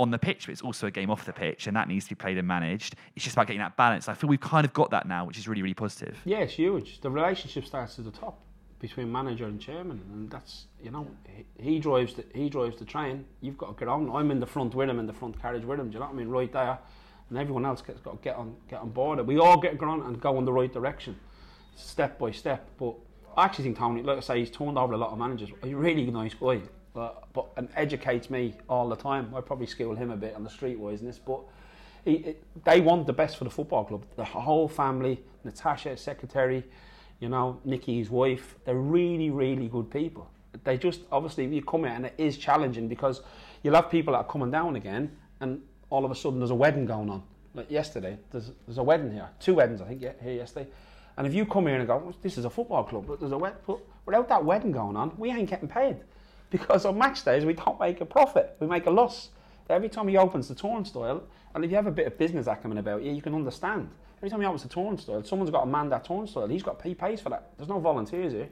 on the pitch, but it's also a game off the pitch, and that needs to be played and managed. It's just about getting that balance. I feel we've kind of got that now, which is really, really positive. Yeah, it's huge. The relationship starts at the top between manager and chairman, and that's, you know, he drives the, he drives the train. You've got to get on. I'm in the front with him, in the front carriage with him. Do you know what I mean? Right there, and everyone else has got to get on get on board. We all get on and go in the right direction, step by step. But I actually think Tony, like I say, he's turned over a lot of managers. He's a really nice guy. But, but and educates me all the time. I probably skill him a bit on the streetwiseness, but he, it, they want the best for the football club. The whole family, Natasha, secretary, you know, Nicky's wife. They're really, really good people. They just obviously you come in and it is challenging because you'll have people that are coming down again, and all of a sudden there's a wedding going on. Like yesterday, there's there's a wedding here, two weddings I think yeah, here yesterday. And if you come here and go, well, this is a football club, but there's a wed, but without that wedding going on, we ain't getting paid. Because on match days, we don't make a profit. We make a loss. Every time he opens the turnstile, and if you have a bit of business acumen about you, you can understand. Every time he opens the turnstile, someone's got to man that turnstile. He's got he pays for that. There's no volunteers here.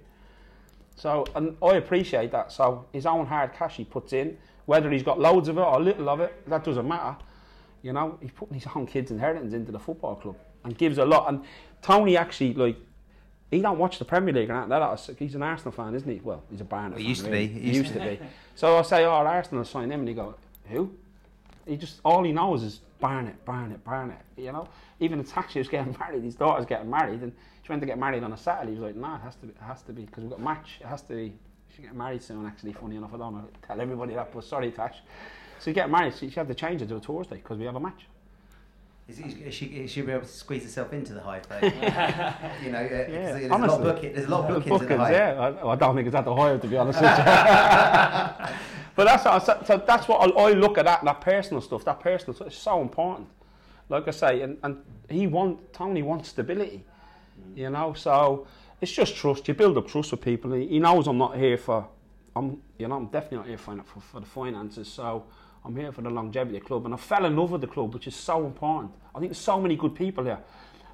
So, and I appreciate that. So his own hard cash he puts in, whether he's got loads of it or little of it, that doesn't matter. You know, he's putting his own kids' inheritance into the football club and gives a lot. And Tony actually, like, he don't watch the Premier League and that. He's an Arsenal fan, isn't he? Well, he's a Barnet fan. He used to be. He used to be. So I say, oh, Arsenal signed him, and he go, who? He just, all he knows is Barnet, Barnet, Barnet, you know? Even Natasha was getting married, his daughter's getting married, and she went to get married on a Saturday. He was like, nah, it has to be, it has to be, because we've got a match, it has to be. She's getting married soon, actually, funny enough. I don't want to tell everybody that, but sorry, Tash. So she's getting married, she had to change it to a Thursday, because we have a match. Is she, she'll be able to squeeze herself into the high play. You know, yeah, yeah, there's, a lot of booking, there's a lot of bookings in the high. Yeah, I, I don't think it's at the high, to be honest with you. But that's what, I, so that's what I, I look at, that, that personal stuff, that personal stuff is so important. Like I say, and, and he want, Tony wants stability, mm. you know, so it's just trust. You build up trust with people. He, he knows I'm not here for, I'm, you know, I'm definitely not here for, for, for the finances, so I'm here for the longevity of the club, and I fell in love with the club, which is so important. I think there's so many good people here.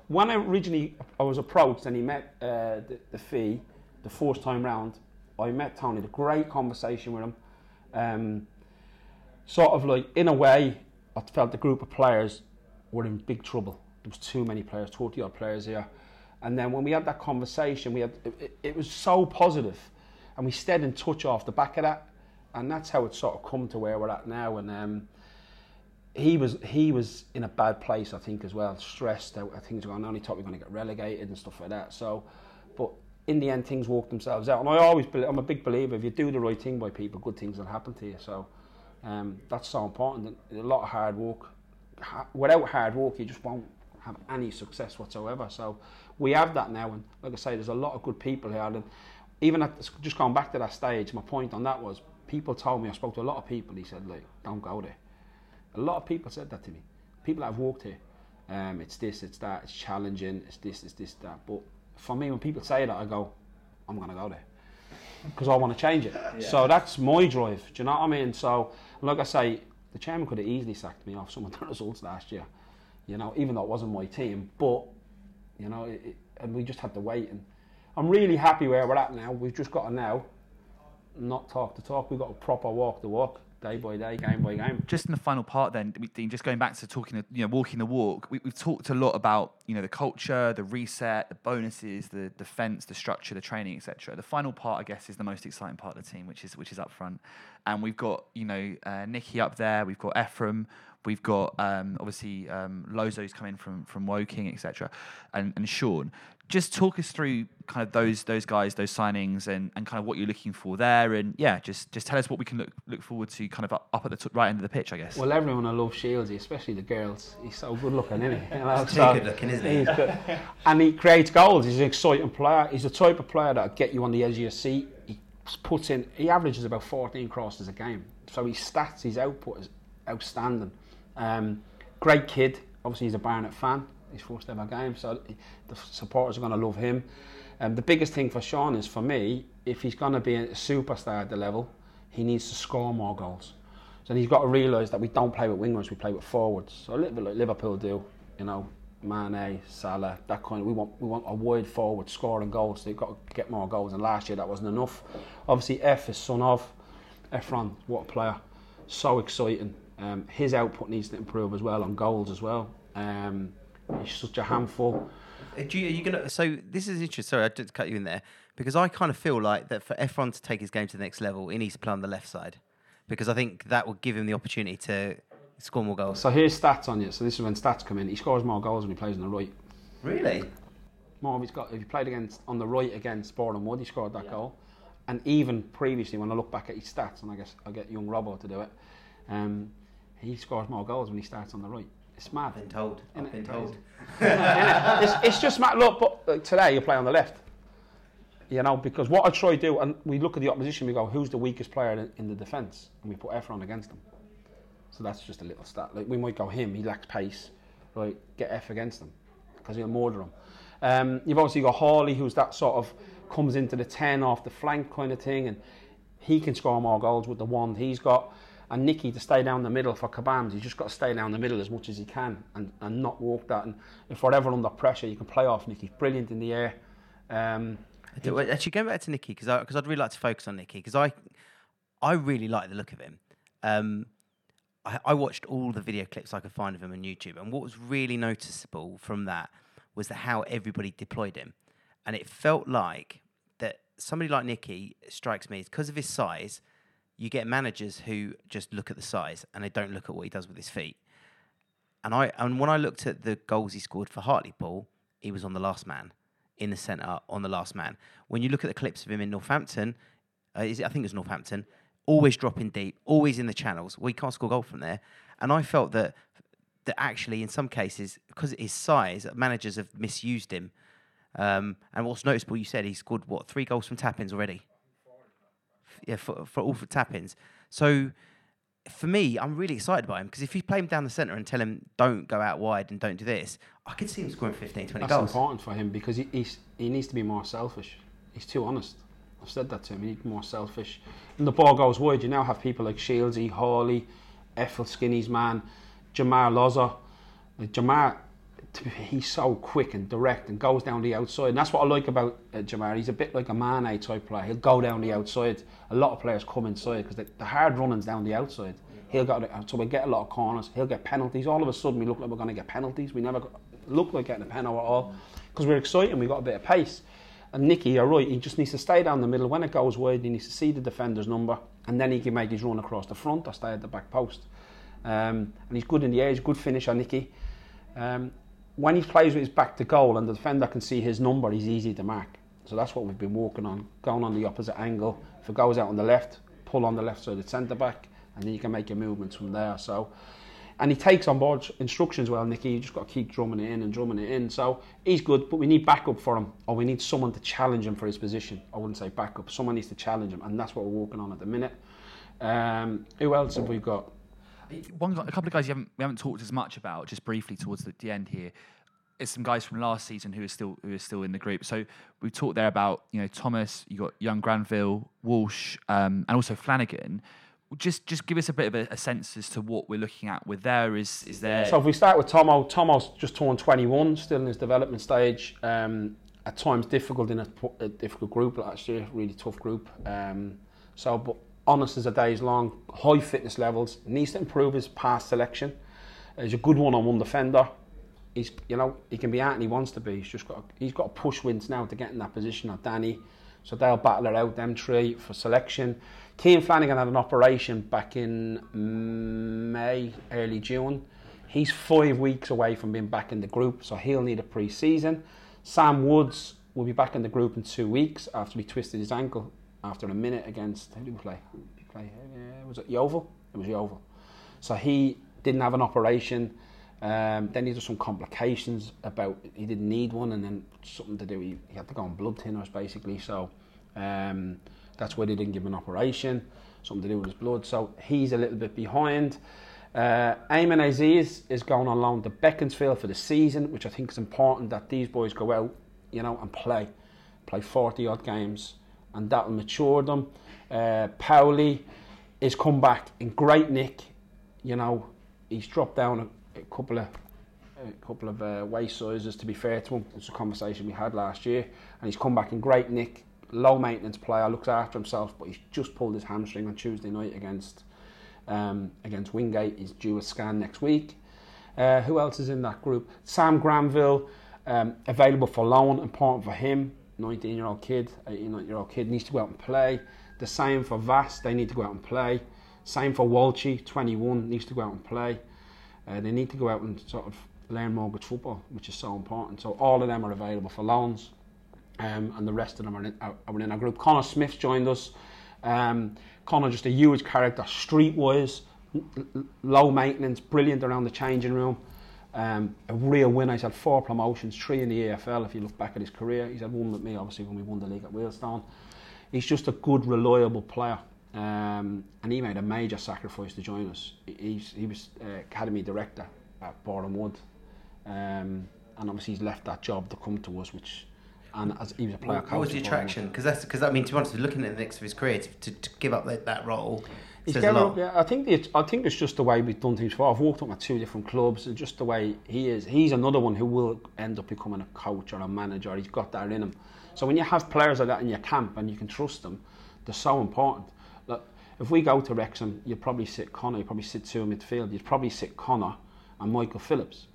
When I originally I was approached and he met uh, the, the fee the first time round, I met Tony, had a great conversation with him. Um, sort of like, in a way, I felt the group of players were in big trouble. there was too many players, twenty-odd players here. And then when we had that conversation, we had it, it was so positive, and we stayed in touch off the back of that, and that's how it sort of come to where we're at now. And um, he was he was in a bad place, I think, as well, stressed out. I think he's going, I only thought we were going to get relegated and stuff like that. So, but in the end, things worked themselves out. And I always, I'm a big believer, if you do the right thing by people, good things will happen to you. So um, that's so important. A lot of hard work. Without hard work, you just won't have any success whatsoever. So we have that now, and like I say, there's a lot of good people here. And even at this, just going back to that stage, my point on that was, people told me, I spoke to a lot of people, he said, like, don't go there. A lot of people said that to me, people that have worked here, um, it's this, it's that, it's challenging, it's this, it's this, that. But for me, when people say that, I go, I'm going to go there, because I want to change it. Yeah. So that's my drive, do you know what I mean? So like I say, the chairman could have easily sacked me off some of the results last year, you know, even though it wasn't my team, but, you know, it, it, and we just had to wait. And I'm really happy where we're at now. We've just got to now not talk the talk. We've got to proper walk the walk, day by day, game by game. Just in the final part then, Dean, just going back to talking, you know, walking the walk, we, we've talked a lot about, you know, the culture, the reset, the bonuses, the defence, the structure, the training, et cetera. The final part, I guess, is the most exciting part of the team, which is which is up front. And we've got, you know, uh, Nicke up there, we've got Efron, we've got, um, obviously, um, Lozo's coming from, from Woking, et cetera, and, and Sean. Just talk us through kind of those those guys, those signings, and, and kind of what you're looking for there. And, yeah, just just tell us what we can look look forward to kind of up, up at the t- right end of the pitch, I guess. Well, everyone, I love Shieldsy, especially the girls. He's so good-looking, isn't he? You know, he's so good-looking, isn't he? He's good. And he creates goals. He's an exciting player. He's the type of player that'll get you on the edge of your seat. He puts in... He averages about fourteen crosses a game. So his stats, his output is outstanding. Um, great kid. Obviously, he's a Barnet fan. His first ever game, so the supporters are going to love him. Um, the biggest thing for Sean is, for me, if he's going to be a superstar at the level, he needs to score more goals. So he's got to realise that we don't play with wingers, we play with forwards. So a little bit like Liverpool do, you know, Mane, Salah, that kind of, we want we want a wide forward scoring goals, so you've got to get more goals, and last year that wasn't enough. Obviously, F is son of Efron, what a player, so exciting. Um, his output needs to improve as well, on goals as well. Um, He's such a handful. Do you, are you gonna? So this is interesting. Sorry, I did cut you in there, because I kind of feel like that for Efron to take his game to the next level, he needs to play on the left side, because I think that will give him the opportunity to score more goals. So here's stats on you. So this is when stats come in. He scores more goals when he plays on the right. Really? More. He's got. If he played against on the right against Boreham Wood, he scored that yeah. goal. And even previously, when I look back at his stats, and I guess I get young Robbo to do it, um, he scores more goals when he starts on the right. It's mad. I've been told. I've been told. it's, it's just mad. Look, but like, today you play on the left. You know, because what I try to do, and we look at the opposition, we go, who's the weakest player in, in the defence? And we put Efron against them. So that's just a little stat. Like, we might go him, he lacks pace. Right, get F against him, because he'll murder him. Um, you've obviously got Hawley, who's that sort of, comes into the ten off the flank kind of thing, and he can score more goals with the wand he's got. And Nicke to stay down the middle for Kabamba. He's just got to stay down the middle as much as he can, and, and not walk that. And if we're ever under pressure, you can play off Nicke. Brilliant in the air. Um, do, actually, going back to Nicke, because because I'd really like to focus on Nicke, because I I really like the look of him. Um, I, I watched all the video clips I could find of him on YouTube, and what was really noticeable from that was that how everybody deployed him, and it felt like that somebody like Nicke strikes me because of his size. You get managers who just look at the size and they don't look at what he does with his feet. And I and when I looked at the goals he scored for Hartlepool, he was on the last man, in the centre, on the last man. When you look at the clips of him in Northampton, uh, is it, I think it was Northampton, always dropping deep, always in the channels. Well, he can't score a goal from there. And I felt that that actually, in some cases, because of his size, managers have misused him. Um, and what's noticeable, you said he scored, what, three goals from tap-ins already? Yeah, for, for all for tap-ins. So, for me, I'm really excited by him, because if you play him down the centre and tell him don't go out wide and don't do this, I could see him scoring fifteen, twenty goals. That's important for him, because he he's, he needs to be more selfish. He's too honest. I've said that to him. He needs to be more selfish. And the ball goes wide. You now have people like Shieldsy, Hawley, Ethel Skinny's man, Jamar Loza. Like Jamar, he's so quick and direct and goes down the outside, and that's what I like about uh, Jamar. He's a bit like a Mane type player. He'll go down the outside. A lot of players come inside because the, the hard running's down the outside. He'll got, so we get a lot of corners. He'll get penalties. All of a sudden we look like we're going to get penalties. We never got, look like getting a penalty at all, because we're exciting, we got a bit of pace. And Nicke, you're right, he just needs to stay down the middle. When it goes wide, he needs to see the defender's number, and then he can make his run across the front or stay at the back post. Um, and he's good in the air, he's a good finisher, Nicke. Um, when he plays with his back to goal and the defender can see his number, he's easy to mark. So that's what we've been working on, going on the opposite angle. If it goes out on the left, pull on the left side of the centre-back, and then you can make your movements from there. So, and he takes on board instructions well, Nicke. You just got to keep drumming it in and drumming it in. So he's good, but we need backup for him, or we need someone to challenge him for his position. I wouldn't say backup. Someone needs to challenge him, and that's what we're working on at the minute. Um, who else have we got? One, a couple of guys you haven't, we haven't talked as much about, just briefly towards the, the end here, is some guys from last season who are still who are still in the group. So we talked there about, you know, Thomas, you got young Granville, Walsh, um, and also Flanagan. Just just give us a bit of a, a sense as to what we're looking at with there. Is is there? So if we start with Tomo, Tomo's just turned twenty-one, still in his development stage. Um, at times difficult in a, a difficult group last year, really tough group. Um, so, but honest as a day's long, high fitness levels. Needs to improve his pass selection. He's a good one-on-one defender. He's, you know, he can be out and he wants to be. He's just got, he's got to push wins now to get in that position of Danny. So they'll battle it out, them three, for selection. Keane Flanagan had an operation back in May, early June. He's five weeks away from being back in the group, so he'll need a pre-season. Sam Woods will be back in the group in two weeks after he twisted his ankle after a minute against, who did we play? Who did we play? Uh, was it Yeovil? It was Yeovil. So he didn't have an operation. Um, then there was some complications about he didn't need one, and then something to do he, he had to go on blood thinners basically. So um, that's why they didn't give him an operation. Something to do with his blood. So he's a little bit behind. Uh, Eamon Aziz is going on loan to Beaconsfield for the season, which I think is important that these boys go out, you know, and play, play forty odd games, and that will mature them. Uh, Powley is come back in great nick. You know, he's dropped down a, A couple of, a couple of uh, waist sizes, to be fair to him. It's a conversation we had last year, and he's come back in great nick. Low maintenance player, looks after himself, but he's just pulled his hamstring on Tuesday night against um, against Wingate. He's due a scan next week. Uh, who else is in that group? Sam Granville, um, available for loan. Important for him. nineteen-year-old kid, eighteen-year-old kid needs to go out and play. The same for Vass. They need to go out and play. Same for Walchie, twenty-one, needs to go out and play. Uh, they need to go out and sort of learn more good football, which is so important. So all of them are available for loans, um, and the rest of them are in, are, are in our group. Connor Smith joined us. Um, Connor, just a huge character, streetwise, l- low maintenance, brilliant around the changing room. Um, a real winner. He's had four promotions, three in the A F L if you look back at his career. He's had one with me, obviously, when we won the league at Wealdstone. He's just a good, reliable player. Um, and he made a major sacrifice to join us. He's, he was uh, academy director at Boreham Wood, um, and obviously he's left that job to come to us. Which, and as he was a player, what coach was the attraction? Because that's because I mean, to be honest, looking at the next of his career, to, to give up that, that role, he's says a lot. Up, yeah, I think it's I think it's just the way we've done things before. I've worked up at two different clubs, and just the way he is, he's another one who will end up becoming a coach or a manager. He's got that in him. So when you have players like that in your camp and you can trust them, they're so important. Look, if we go to Wrexham, you'd probably sit Connor, you'd probably sit two in midfield, you'd probably sit Connor and Michael Phillips,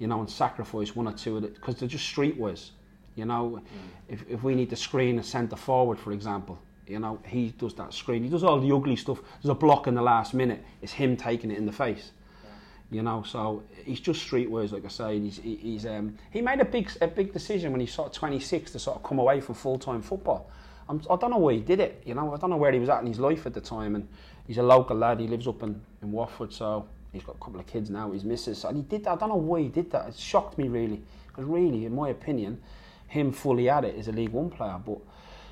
you know, and sacrifice one or two of it, because they're just streetwise, you know. Mm. If if we need to screen a centre forward, for example, you know, he does that screen, he does all the ugly stuff, there's a block in the last minute, it's him taking it in the face, yeah. You know, so he's just streetwise, like I say, he's, he, he's, um, he made a big a big decision when he's sort of twenty-six to sort of come away from full-time football. I'm, I don't know why he did it, you know. I don't know where he was at in his life at the time. And he's a local lad. He lives up in, in Watford, so he's got a couple of kids now. His missus. And he did that. I don't know why he did that. It shocked me really, because really, in my opinion, him fully at it is a League One player. But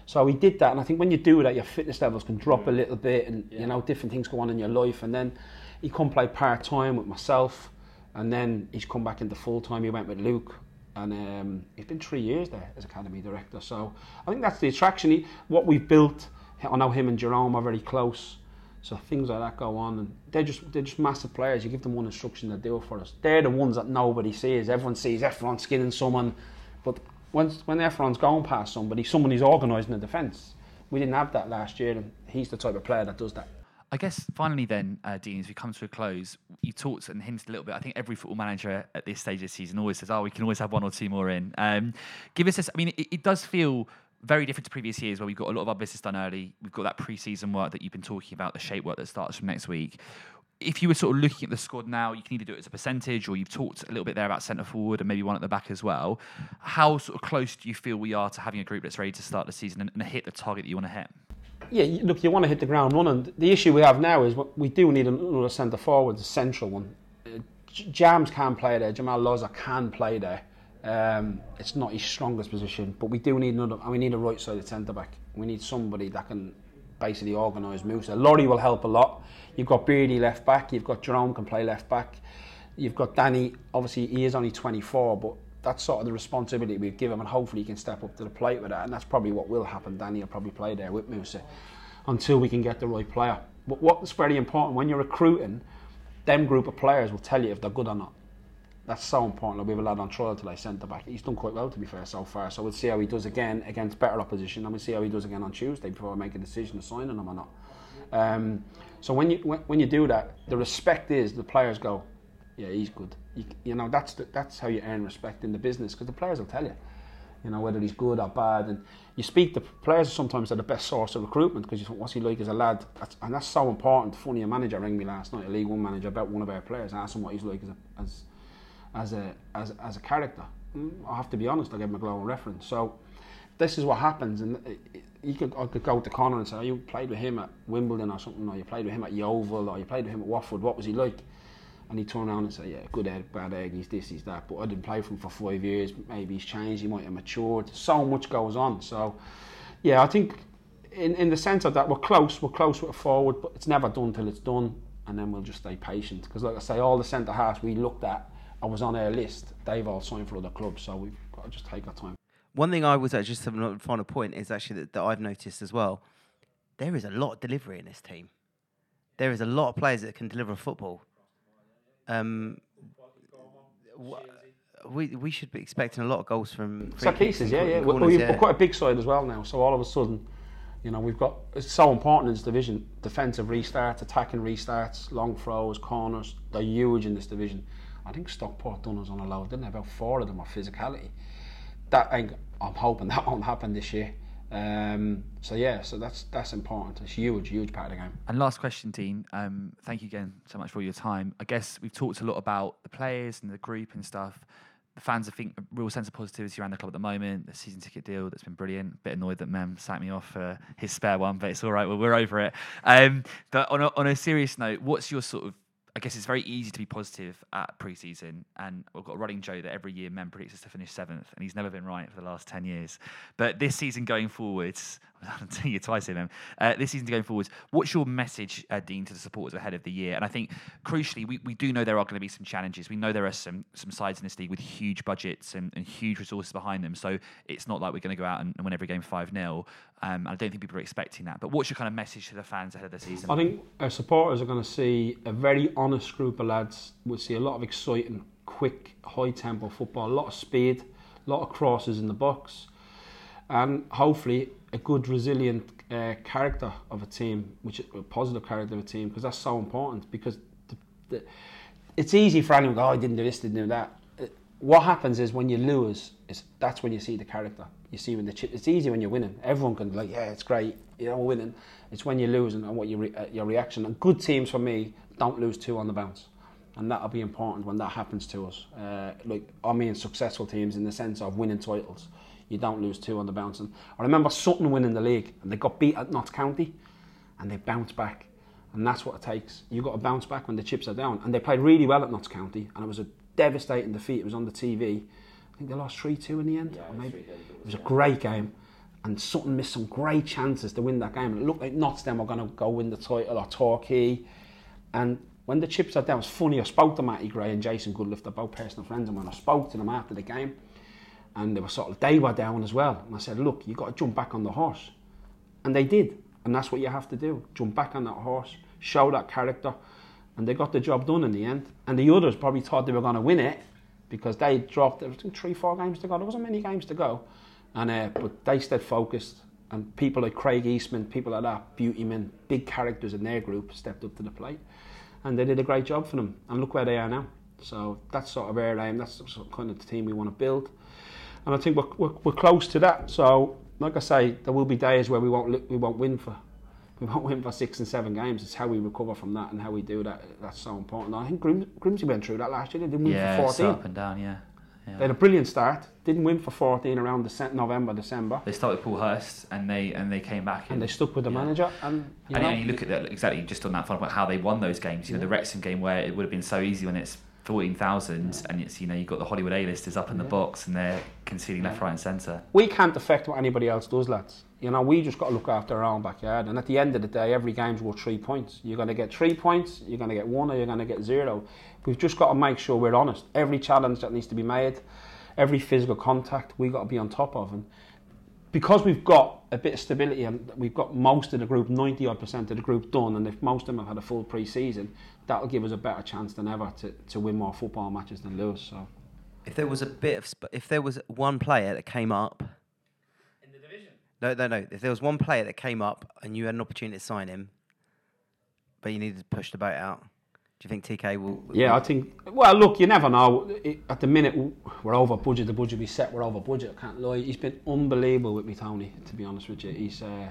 so he did that, and I think when you do that, your fitness levels can drop a little bit, and yeah. You know, different things go on in your life. And then he come play part time with myself, and then he's come back into full time. He went with Luke. And um, it's been three years there as academy director. So I think that's the attraction. He, what we've built, I know him and Jerome are very close. So things like that go on. And they're just they're just massive players. You give them one instruction, they do it for us. They're the ones that nobody sees. Everyone sees Efron skinning someone. But once, when Efron's gone past somebody, somebody's organising the defence. We didn't have that last year. And he's the type of player that does that. I guess finally then, uh, Dean, as we come to a close, you talked and hinted a little bit. I think every football manager at this stage of the season always says, oh, we can always have one or two more in. Um, give us this. I mean, it, it does feel very different to previous years where we've got a lot of our business done early. We've got that pre-season work that you've been talking about, the shape work that starts from next week. If you were sort of looking at the squad now, you can either do it as a percentage, or you've talked a little bit there about centre forward and maybe one at the back as well. How sort of close do you feel we are to having a group that's ready to start the season and, and hit the target that you want to hit? Yeah, look, you want to hit the ground running. The issue we have now is we do need another centre forward, a central one. Jams can play there, Jamar Loza can play there. Um, it's not his strongest position, but we do need another, and we need a right-sided centre back. We need somebody that can basically organise Musa. Laurie will help a lot. You've got Beardy left back, you've got Jerome can play left back, you've got Danny, obviously he is only twenty-four, but that's sort of the responsibility we've given him, and hopefully he can step up to the plate with that, and that's probably what will happen. Danny will probably play there with Musa until we can get the right player. But what's very important, when you're recruiting, them group of players will tell you if they're good or not. That's so important. Like, we have a lad on trial today, centre back. He's done quite well, to be fair, so far. So we'll see how he does again against better opposition, and we'll see how he does again on Tuesday before I make a decision of signing him or not. Um, so when you when, when you do that, the respect is the players go, yeah, he's good. You, you know, that's the, that's how you earn respect in the business, because the players will tell you, you know, whether he's good or bad. And you speak, the players sometimes are the best source of recruitment, because you think, what's he like as a lad? That's, and that's so important. Funny, a manager rang me last night, a League One manager, about one of our players, and asked him what he's like as a, as As a as as a character. I have to be honest, I gave him a glowing reference. So this is what happens, and you could I could go to Connor and say, oh, you played with him at Wimbledon or something, or you played with him at Yeovil, or you played with him at Watford. What was he like? And he'd turn around and say, yeah, good egg, bad egg, he's this, he's that. But I didn't play for him for five years. Maybe he's changed. He might have matured. So much goes on. So yeah, I think in in the sense of that, we're close. We're close with a forward, but it's never done till it's done, and then we'll just stay patient. Because like I say, all the centre halves we looked at, I was on their list. They've all signed for other clubs, so we've got to just take our time. One thing I was uh, just a final point is actually that, that I've noticed as well. There is a lot of delivery in this team. There is a lot of players that can deliver football. Um, we we should be expecting a lot of goals from. Free set pieces, yeah, yeah. Corners, we're, we're yeah. quite a big side as well now, so all of a sudden, you know, we've got, it's so important in this division. Defensive restarts, attacking restarts, long throws, corners. They're huge in this division. I think Stockport done us on a load, didn't they? About four of them are physicality. That ain't, I'm hoping that won't happen this year. Um, so yeah, so that's that's important. It's a huge, huge part of the game. And last question, Dean. Um, thank you again so much for all your time. I guess we've talked a lot about the players and the group and stuff. The fans, I think, a real sense of positivity around the club at the moment. The season ticket deal that's been brilliant. A bit annoyed that Mem sacked me off for his spare one, but it's all right. Well, we're over it. Um, but on a, on a serious note, what's your sort of, I guess it's very easy to be positive at pre-season, and we've got a running joke that every year Mem predicts us to finish seventh, and he's never been right for the last ten years. But this season going forwards, I'm telling you twice here, Mem, uh, this season going forwards, what's your message, uh, Dean, to the supporters ahead of the year? And I think, crucially, we, we do know there are going to be some challenges. We know there are some some sides in this league with huge budgets and, and huge resources behind them, so it's not like we're going to go out and, and win every game five nil. Um, I don't think people are expecting that. But what's your kind of message to the fans ahead of the season? I think our supporters are going to see a very honest group of lads. We'll see a lot of exciting, quick, high-tempo football, a lot of speed, a lot of crosses in the box, and hopefully a good, resilient uh, character of a team, which is a positive character of a team, because that's so important. Because the, the, it's easy for anyone to go, oh, I didn't do this, didn't do that. What happens is when you lose, is that's when you see the character. You see when the ch- it's easy when you're winning. Everyone can be like, yeah, it's great, you know, winning. It's when you're losing and what your re- your reaction. And good teams for me don't lose two on the bounce, and that'll be important when that happens to us. Uh, like I mean, successful teams in the sense of winning titles, you don't lose two on the bounce. And I remember Sutton winning the league, and they got beat at Notts County, and they bounced back, and that's what it takes. You have got to bounce back when the chips are down, and they played really well at Notts County, and it was a devastating defeat. It was on the T V. I think they lost three two in the end. Yeah, or maybe. It was a great game, and Sutton missed some great chances to win that game. And it looked like Notts them were going to go win the title, or Torquay. And when the chips are down, it's funny. I spoke to Matty Gray and Jason Goodliff, they're both personal friends of mine. I spoke to them after the game, and they were sort of they were down as well. And I said, look, you got to jump back on the horse, and they did. And that's what you have to do: jump back on that horse, show that character. And they got the job done in the end. And the others probably thought they were going to win it, because they dropped, there was three, four games to go. There wasn't many games to go. and uh, But they stayed focused. And people like Craig Eastman, people like that, Beautyman, big characters in their group stepped up to the plate. And they did a great job for them. And look where they are now. So that's sort of where I am. That's sort of kind of the team we want to build. And I think we're, we're, we're close to that. So, like I say, there will be days where we won't we won't win for we won't win for six and seven games. It's how we recover from that and how we do that. That's so important. I think Grims, Grimsby went through that last year. They didn't win yeah, for fourteen. Yeah, up and down, yeah. Yeah. They had a brilliant start. Didn't win for fourteen around December, November, December. They started Paul Hurst and they and they came back and, and they stuck with the yeah. manager. And you, and, know, and you look at that exactly just on that final point how they won those games. You yeah. know the Wrexham game where it would have been so easy when it's fourteen thousand yeah. and it's you know you've got the Hollywood A-listers up in yeah. the box and they're conceding yeah. left, right, and centre. We can't affect what anybody else does, lads. You know we just got to look after our own backyard. And at the end of the day, every game's worth three points. You're going to get three points. You're going to get one, or you're going to get zero. We've just got to make sure we're honest. Every challenge that needs to be made, every physical contact, we've got to be on top of. And because we've got a bit of stability and we've got most of the group, ninety-odd percent of the group done, and if most of them have had a full pre-season, that'll give us a better chance than ever to, to win more football matches than lose. So, if there was a bit of, sp- if there was one player that came up... In the division? No, no, no. If there was one player that came up and you had an opportunity to sign him, but you needed to push the boat out, do you think T K will... will yeah, I think... Well, look, you never know. It, at the minute, we're over budget. The budget we set, we're over budget. I can't lie. He's been unbelievable with me, Tony, to be honest with you. He's... Uh,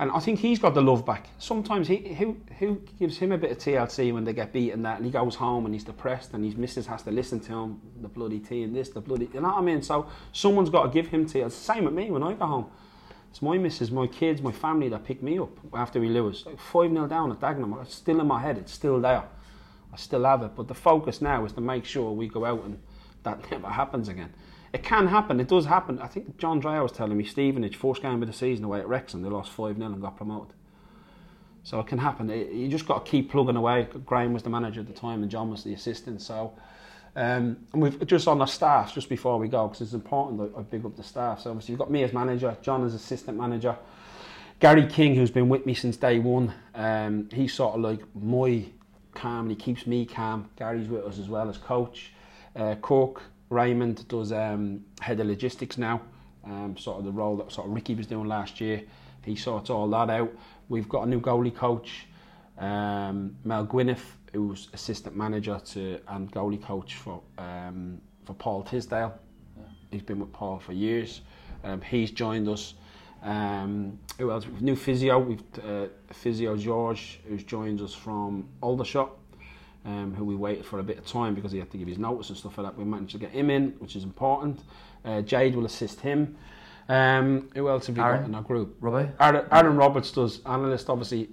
and I think he's got the love back. Sometimes he who who gives him a bit of T L C when they get beaten that, and he goes home and he's depressed and his missus has to listen to him, the bloody tea and this, the bloody... You know what I mean? So someone's got to give him T L C. Same with me when I go home. It's my missus, my kids, my family that pick me up after we lose. Like five nil down at Dagenham. It's still in my head. It's still there. I still have it, but the focus now is to make sure we go out and that never happens again. It can happen, it does happen. I think John Dreyer was telling me, Stevenage, first game of the season away at Wrexham, they lost five nil and got promoted. So it can happen. It, you just got to keep plugging away. Graham was the manager at the time and John was the assistant. So, um, and we've just on our staff, just before we go, because it's important that I big up the staff. So obviously you've got me as manager, John as assistant manager, Gary King, who's been with me since day one, um, he's sort of like my... calm, and he keeps me calm. Gary's with us as well as coach. Uh, Cook, Raymond does um, head of logistics now, um, sort of the role that sort of Ricky was doing last year. He sorts all that out. We've got a new goalie coach, um, Mel Gwyneth, who's assistant manager to and goalie coach for um, for Paul Tisdale. Yeah. He's been with Paul for years. Um, he's joined us. Um, who else? New physio, we've uh, physio George, who's joined us from Aldershot, um, who we waited for a bit of time because he had to give his notice and stuff like that. We managed to get him in, which is important. Uh, Jade will assist him. Um, who else have we Aaron, got in our group? Robbo. Aaron, Aaron Roberts does analyst. Obviously,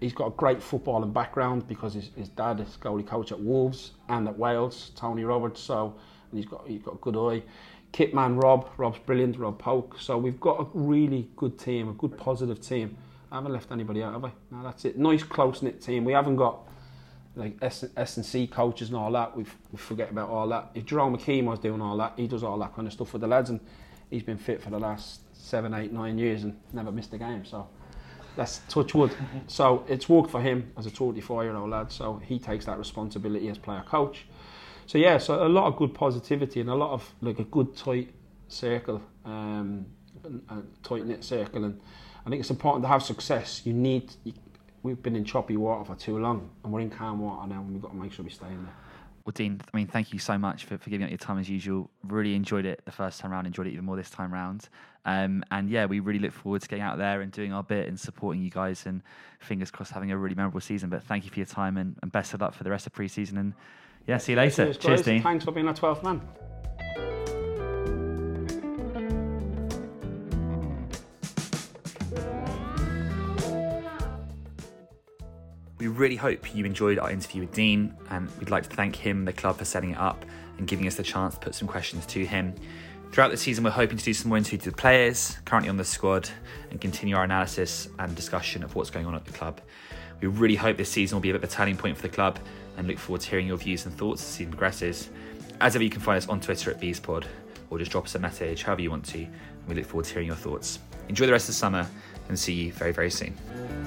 he's got a great footballing background because his, his dad is goalie coach at Wolves and at Wales, Tony Roberts. So, and he's got he's got a good eye. Kitman Rob, Rob's brilliant, Rob Polk. So we've got a really good team, a good positive team. I haven't left anybody out, have I? No, that's it. Nice, close-knit team. We haven't got like S and C coaches and all that. We've, we forget about all that. If Jerome Okimo's doing all that, he does all that kind of stuff for the lads, and he's been fit for the last seven, eight, nine years and never missed a game. So that's touch wood. So it's worked for him as a twenty-four-year-old lad. So he takes that responsibility as player coach. So yeah, so a lot of good positivity and a lot of like a good tight circle, um, a tight knit circle, and I think it's important to have success. You need. You, we've been in choppy water for too long, and we're in calm water now, and we've got to make sure we stay in there. Well, Dean, I mean, thank you so much for, for giving up your time as usual. Really enjoyed it the first time round. Enjoyed it even more this time round. Um, and yeah, we really look forward to getting out there and doing our bit and supporting you guys. And fingers crossed, having a really memorable season. But thank you for your time and, and best of luck for the rest of pre-season and. Yeah, see you later. Cheers, Cheers Dean. Thanks for being our twelfth man. We really hope you enjoyed our interview with Dean, and we'd like to thank him, the club, for setting it up and giving us the chance to put some questions to him. Throughout the season, we're hoping to do some more interviews with the players currently on the squad and continue our analysis and discussion of what's going on at the club. We really hope this season will be a bit of a turning point for the club and look forward to hearing your views and thoughts as the season progresses. As ever, you can find us on Twitter at Bees Pod or just drop us a message, however you want to, and we look forward to hearing your thoughts. Enjoy the rest of the summer and see you very, very soon.